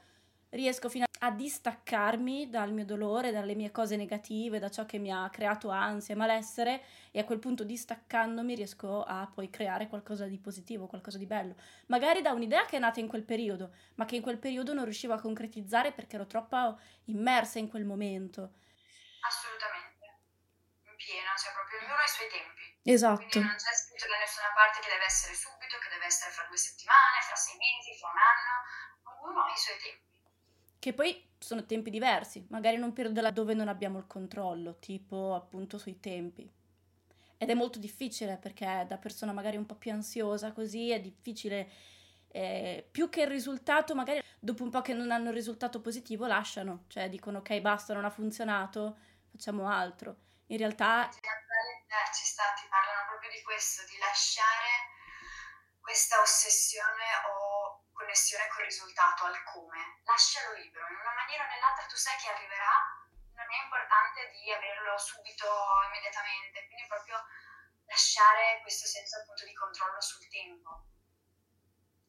riesco fino a distaccarmi dal mio dolore, dalle mie cose negative, da ciò che mi ha creato ansia e malessere, e a quel punto, distaccandomi, riesco a poi creare qualcosa di positivo, qualcosa di bello. Magari da un'idea che è nata in quel periodo, ma che in quel periodo non riuscivo a concretizzare perché ero troppo immersa in quel momento. Assolutamente, in piena, cioè proprio ognuno ha i suoi tempi. Esatto. Quindi non c'è scritto da nessuna parte che deve essere subito, che deve essere fra 2 settimane, fra 6 mesi, fra un anno, ognuno ha i suoi tempi. Che poi sono tempi diversi, magari in un periodo dove non abbiamo il controllo, tipo appunto sui tempi. Ed è molto difficile, perché da persona magari un po' più ansiosa così è difficile, più che il risultato, magari dopo un po' che non hanno il risultato positivo lasciano, cioè dicono ok basta, non ha funzionato, facciamo altro. In realtà... Ti parlano proprio di questo, di lasciare questa ossessione o connessione col risultato, al come. Lascialo libero, in una maniera o nell'altra tu sai che arriverà, non è importante di averlo subito, immediatamente, quindi proprio lasciare questo senso appunto di controllo sul tempo.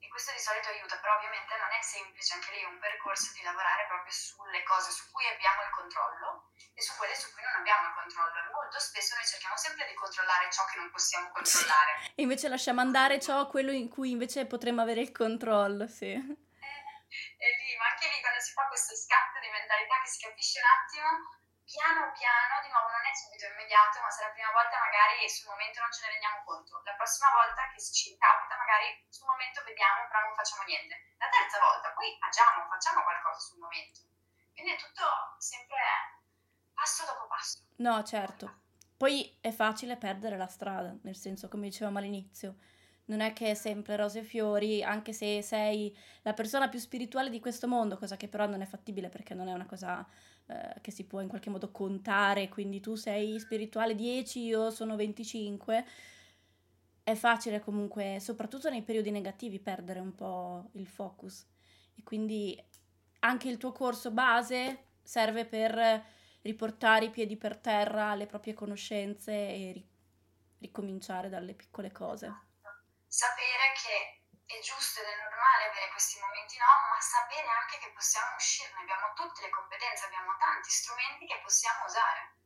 E questo di solito aiuta, però ovviamente non è semplice, anche lì è un percorso di lavorare proprio sulle cose su cui abbiamo il controllo e su quelle su cui non abbiamo il controllo. Molto spesso noi cerchiamo sempre di controllare ciò che non possiamo controllare. Sì. E invece lasciamo andare ciò, quello in cui invece potremmo avere il controllo, sì. E lì, ma anche lì quando si fa questo scatto di mentalità che si capisce un attimo, piano piano, di nuovo non è subito immediato, ma se la prima volta magari sul momento non ce ne rendiamo conto, la prossima volta che ci capita magari sul momento vediamo però non facciamo niente, la terza volta poi agiamo, facciamo qualcosa sul momento, quindi è tutto sempre passo dopo passo. No, certo, poi è facile perdere la strada, nel senso, come dicevamo all'inizio, non è che è sempre rose e fiori, anche se sei la persona più spirituale di questo mondo, cosa che però non è fattibile perché non è una cosa che si può in qualche modo contare, quindi tu sei spirituale 10, io sono 25, è facile comunque, soprattutto nei periodi negativi, perdere un po' il focus. E quindi anche il tuo corso base serve per riportare i piedi per terra, le proprie conoscenze e ricominciare dalle piccole cose. Sapere che è giusto ed è normale avere questi momenti no, ma sapere anche che possiamo uscirne, abbiamo tutte le competenze, abbiamo tanti strumenti che possiamo usare.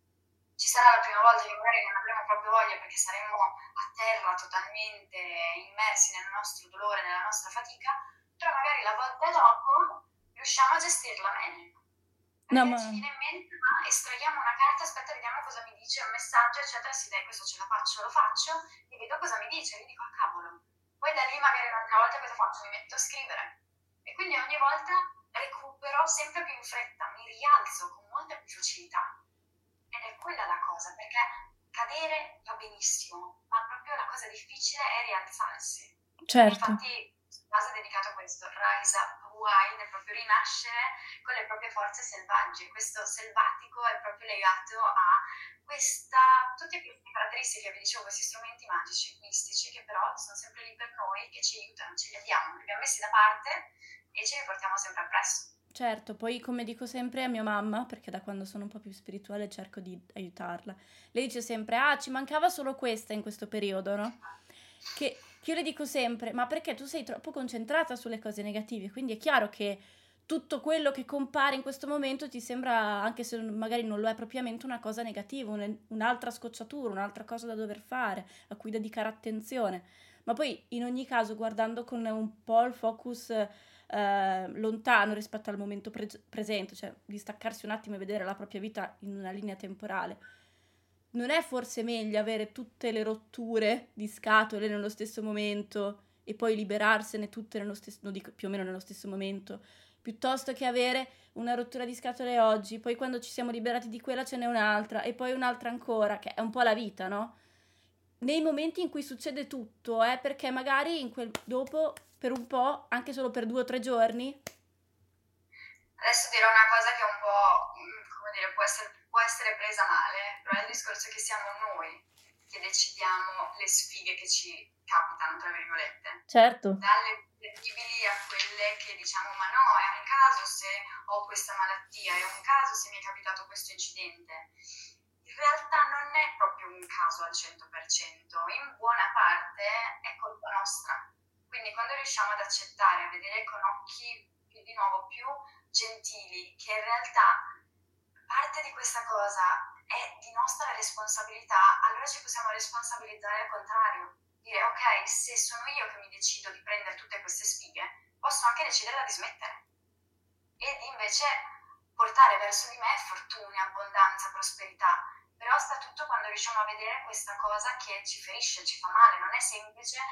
Ci sarà la prima volta che magari non avremo proprio voglia perché saremo a terra totalmente immersi nel nostro dolore, nella nostra fatica, però magari la volta dopo riusciamo a gestirla meglio. Perché no, ma... ci viene in mente, ma estraiamo una carta, aspetta, vediamo cosa mi dice, un messaggio, eccetera, sì dai, questo ce la faccio, lo faccio, e vedo cosa mi dice, e mi dico, ah cavolo. Poi da lì magari un'altra volta cosa faccio? Mi metto a scrivere. E quindi ogni volta recupero sempre più in fretta, mi rialzo con molta più facilità. Ed è quella la cosa, perché cadere va benissimo, ma proprio la cosa difficile è rialzarsi. Certo. Infatti, base dedicato a questo, Rise Up Wild, è proprio rinascere con le proprie forze selvagge. Questo selvatico è proprio legato a tutte queste caratteristiche, vi dicevo, questi strumenti magici, mistici, che però sono sempre lì per noi, che ci aiutano, ce li abbiamo, li abbiamo messi da parte e ce li portiamo sempre appresso. Certo, poi come dico sempre a mia mamma, perché da quando sono un po' più spirituale cerco di aiutarla, lei dice sempre, ah ci mancava solo questa in questo periodo, no? Che io le dico sempre, ma perché tu sei troppo concentrata sulle cose negative, quindi è chiaro che tutto quello che compare in questo momento ti sembra, anche se magari non lo è propriamente, una cosa negativa, un'altra scocciatura, un'altra cosa da dover fare, a cui dedicare attenzione. Ma poi in ogni caso, guardando con un po' il focus lontano rispetto al momento presente, cioè distaccarsi un attimo e vedere la propria vita in una linea temporale, non è forse meglio avere tutte le rotture di scatole nello stesso momento e poi liberarsene tutte nello stesso, lo dico più o meno nello stesso momento, piuttosto che avere una rottura di scatole oggi, poi quando ci siamo liberati di quella ce n'è un'altra e poi un'altra ancora, che è un po' la vita, no? Nei momenti in cui succede tutto è perché magari dopo, per un po', anche solo per 2 o 3 giorni. Adesso dirò una cosa che è un po', come dire, può essere presa male, però è il discorso che siamo noi che decidiamo le sfighe che ci capitano, tra virgolette. Certo. Dalle prevedibili a quelle che diciamo, ma no, è un caso se ho questa malattia, è un caso se mi è capitato questo incidente. In realtà non è proprio un caso al 100%, in buona parte è colpa nostra. Quindi quando riusciamo ad accettare, a vedere con occhi di nuovo più gentili, che in realtà parte di questa cosa è di nostra responsabilità, allora ci possiamo responsabilizzare al contrario, dire ok, se sono io che mi decido di prendere tutte queste sfighe, posso anche decidere di smettere ed invece portare verso di me fortuna, abbondanza, prosperità, però sta tutto quando riusciamo a vedere questa cosa che ci ferisce, ci fa male, non è semplice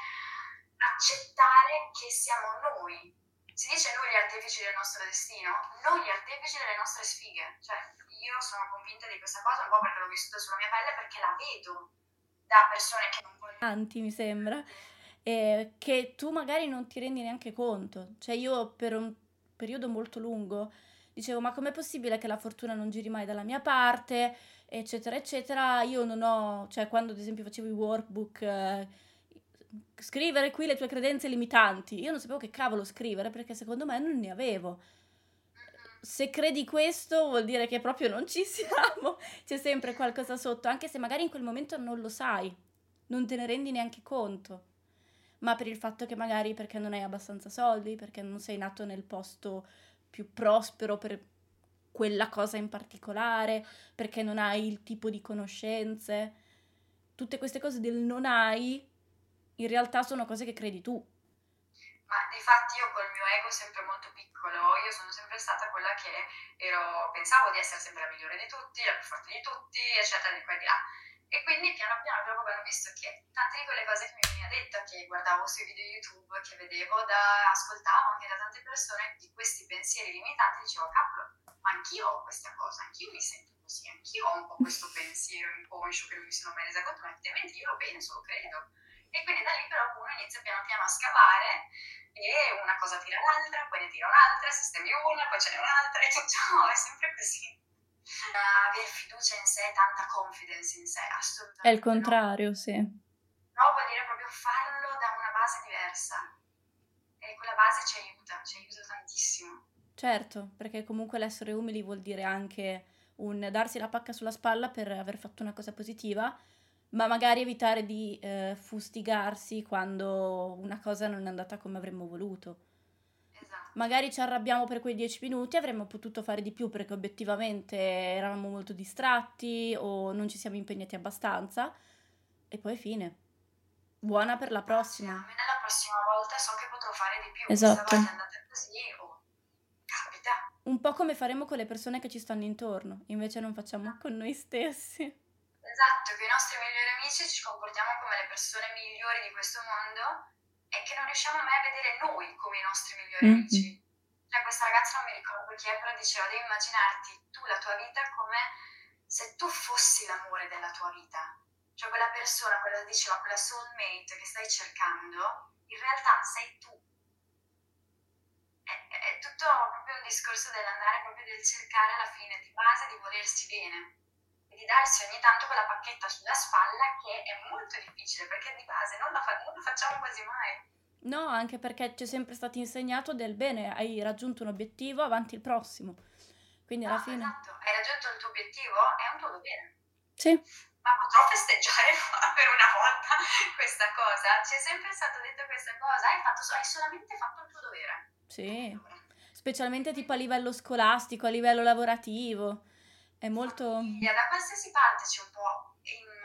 accettare che siamo noi. Si dice noi gli artefici del nostro destino, noi gli artefici delle nostre sfighe. Cioè, io sono convinta di questa cosa un po' perché l'ho vissuta sulla mia pelle, perché la vedo da persone che non vogliono... Tanti, mi sembra, che tu magari non ti rendi neanche conto. Cioè, io per un periodo molto lungo dicevo, ma com'è possibile che la fortuna non giri mai dalla mia parte, eccetera, eccetera. Io non ho... Cioè, quando ad esempio facevo i workbook... scrivere qui le tue credenze limitanti. Io non sapevo che cavolo scrivere, perché secondo me non ne avevo. Se credi questo vuol dire che proprio non ci siamo, c'è sempre qualcosa sotto, anche se magari in quel momento non lo sai, non te ne rendi neanche conto. Ma per il fatto che magari perché non hai abbastanza soldi, perché non sei nato nel posto più prospero per quella cosa in particolare, perché non hai il tipo di conoscenze, tutte queste cose del non hai in realtà sono cose che credi tu. Ma difatti io col mio ego sempre molto piccolo, io sono sempre stata quella che pensavo di essere sempre la migliore di tutti, la più forte di tutti, eccetera, di qua e di là. E quindi piano piano, proprio quando ho visto che tante di quelle cose che mi veniva detta, che guardavo sui video YouTube, che vedevo, ascoltavo anche da tante persone, di questi pensieri limitanti, dicevo, cavolo, ma anch'io ho questa cosa, anch'io mi sento così, anch'io ho un po' questo pensiero inconscio che non mi sono mai resa conto, ma effettivamente io lo penso, lo credo. E quindi da lì però uno inizia piano piano a scavare, e una cosa tira l'altra, poi ne tira un'altra, sistemi una, poi ce n'è un'altra, e tutto è sempre così. Avere fiducia in sé, tanta confidence in sé, assolutamente. È il contrario, no. Sì. No, vuol dire proprio farlo da una base diversa. E quella base ci aiuta tantissimo. Certo, perché comunque l'essere umili vuol dire anche un darsi la pacca sulla spalla per aver fatto una cosa positiva, ma magari evitare di fustigarsi quando una cosa non è andata come avremmo voluto. Magari ci arrabbiamo per quei 10 minuti, avremmo potuto fare di più perché obiettivamente eravamo molto distratti o non ci siamo impegnati abbastanza, e poi fine. Buona per la prossima. Nella prossima volta so che potrò fare di più. Esatto. Questa volta è andata così, capita. Un po' come faremo con le persone che ci stanno intorno, invece non facciamo con noi stessi. Esatto, che i nostri migliori amici ci comportiamo come le persone migliori di questo mondo, è che non riusciamo mai a vedere noi come i nostri migliori amici. Cioè questa ragazza non mi ricordo chi è, però diceva devi immaginarti tu la tua vita come se tu fossi l'amore della tua vita. Cioè quella persona, quella diceva, quella soulmate che stai cercando, in realtà sei tu. È tutto proprio un discorso dell'andare, proprio del cercare alla fine di base di volersi bene. Di darsi ogni tanto quella pacchetta sulla spalla che è molto difficile perché di base non la facciamo quasi mai. No, anche perché c'è sempre stato insegnato del bene, hai raggiunto un obiettivo, avanti il prossimo. Quindi alla fine... Esatto, hai raggiunto il tuo obiettivo, è un tuo dovere. Sì. Ma potrò festeggiare per una volta questa cosa? C'è sempre stato detto questa cosa, hai solamente fatto il tuo dovere. Sì, specialmente tipo a livello scolastico, a livello lavorativo. È molto... Da qualsiasi parte c'è un po',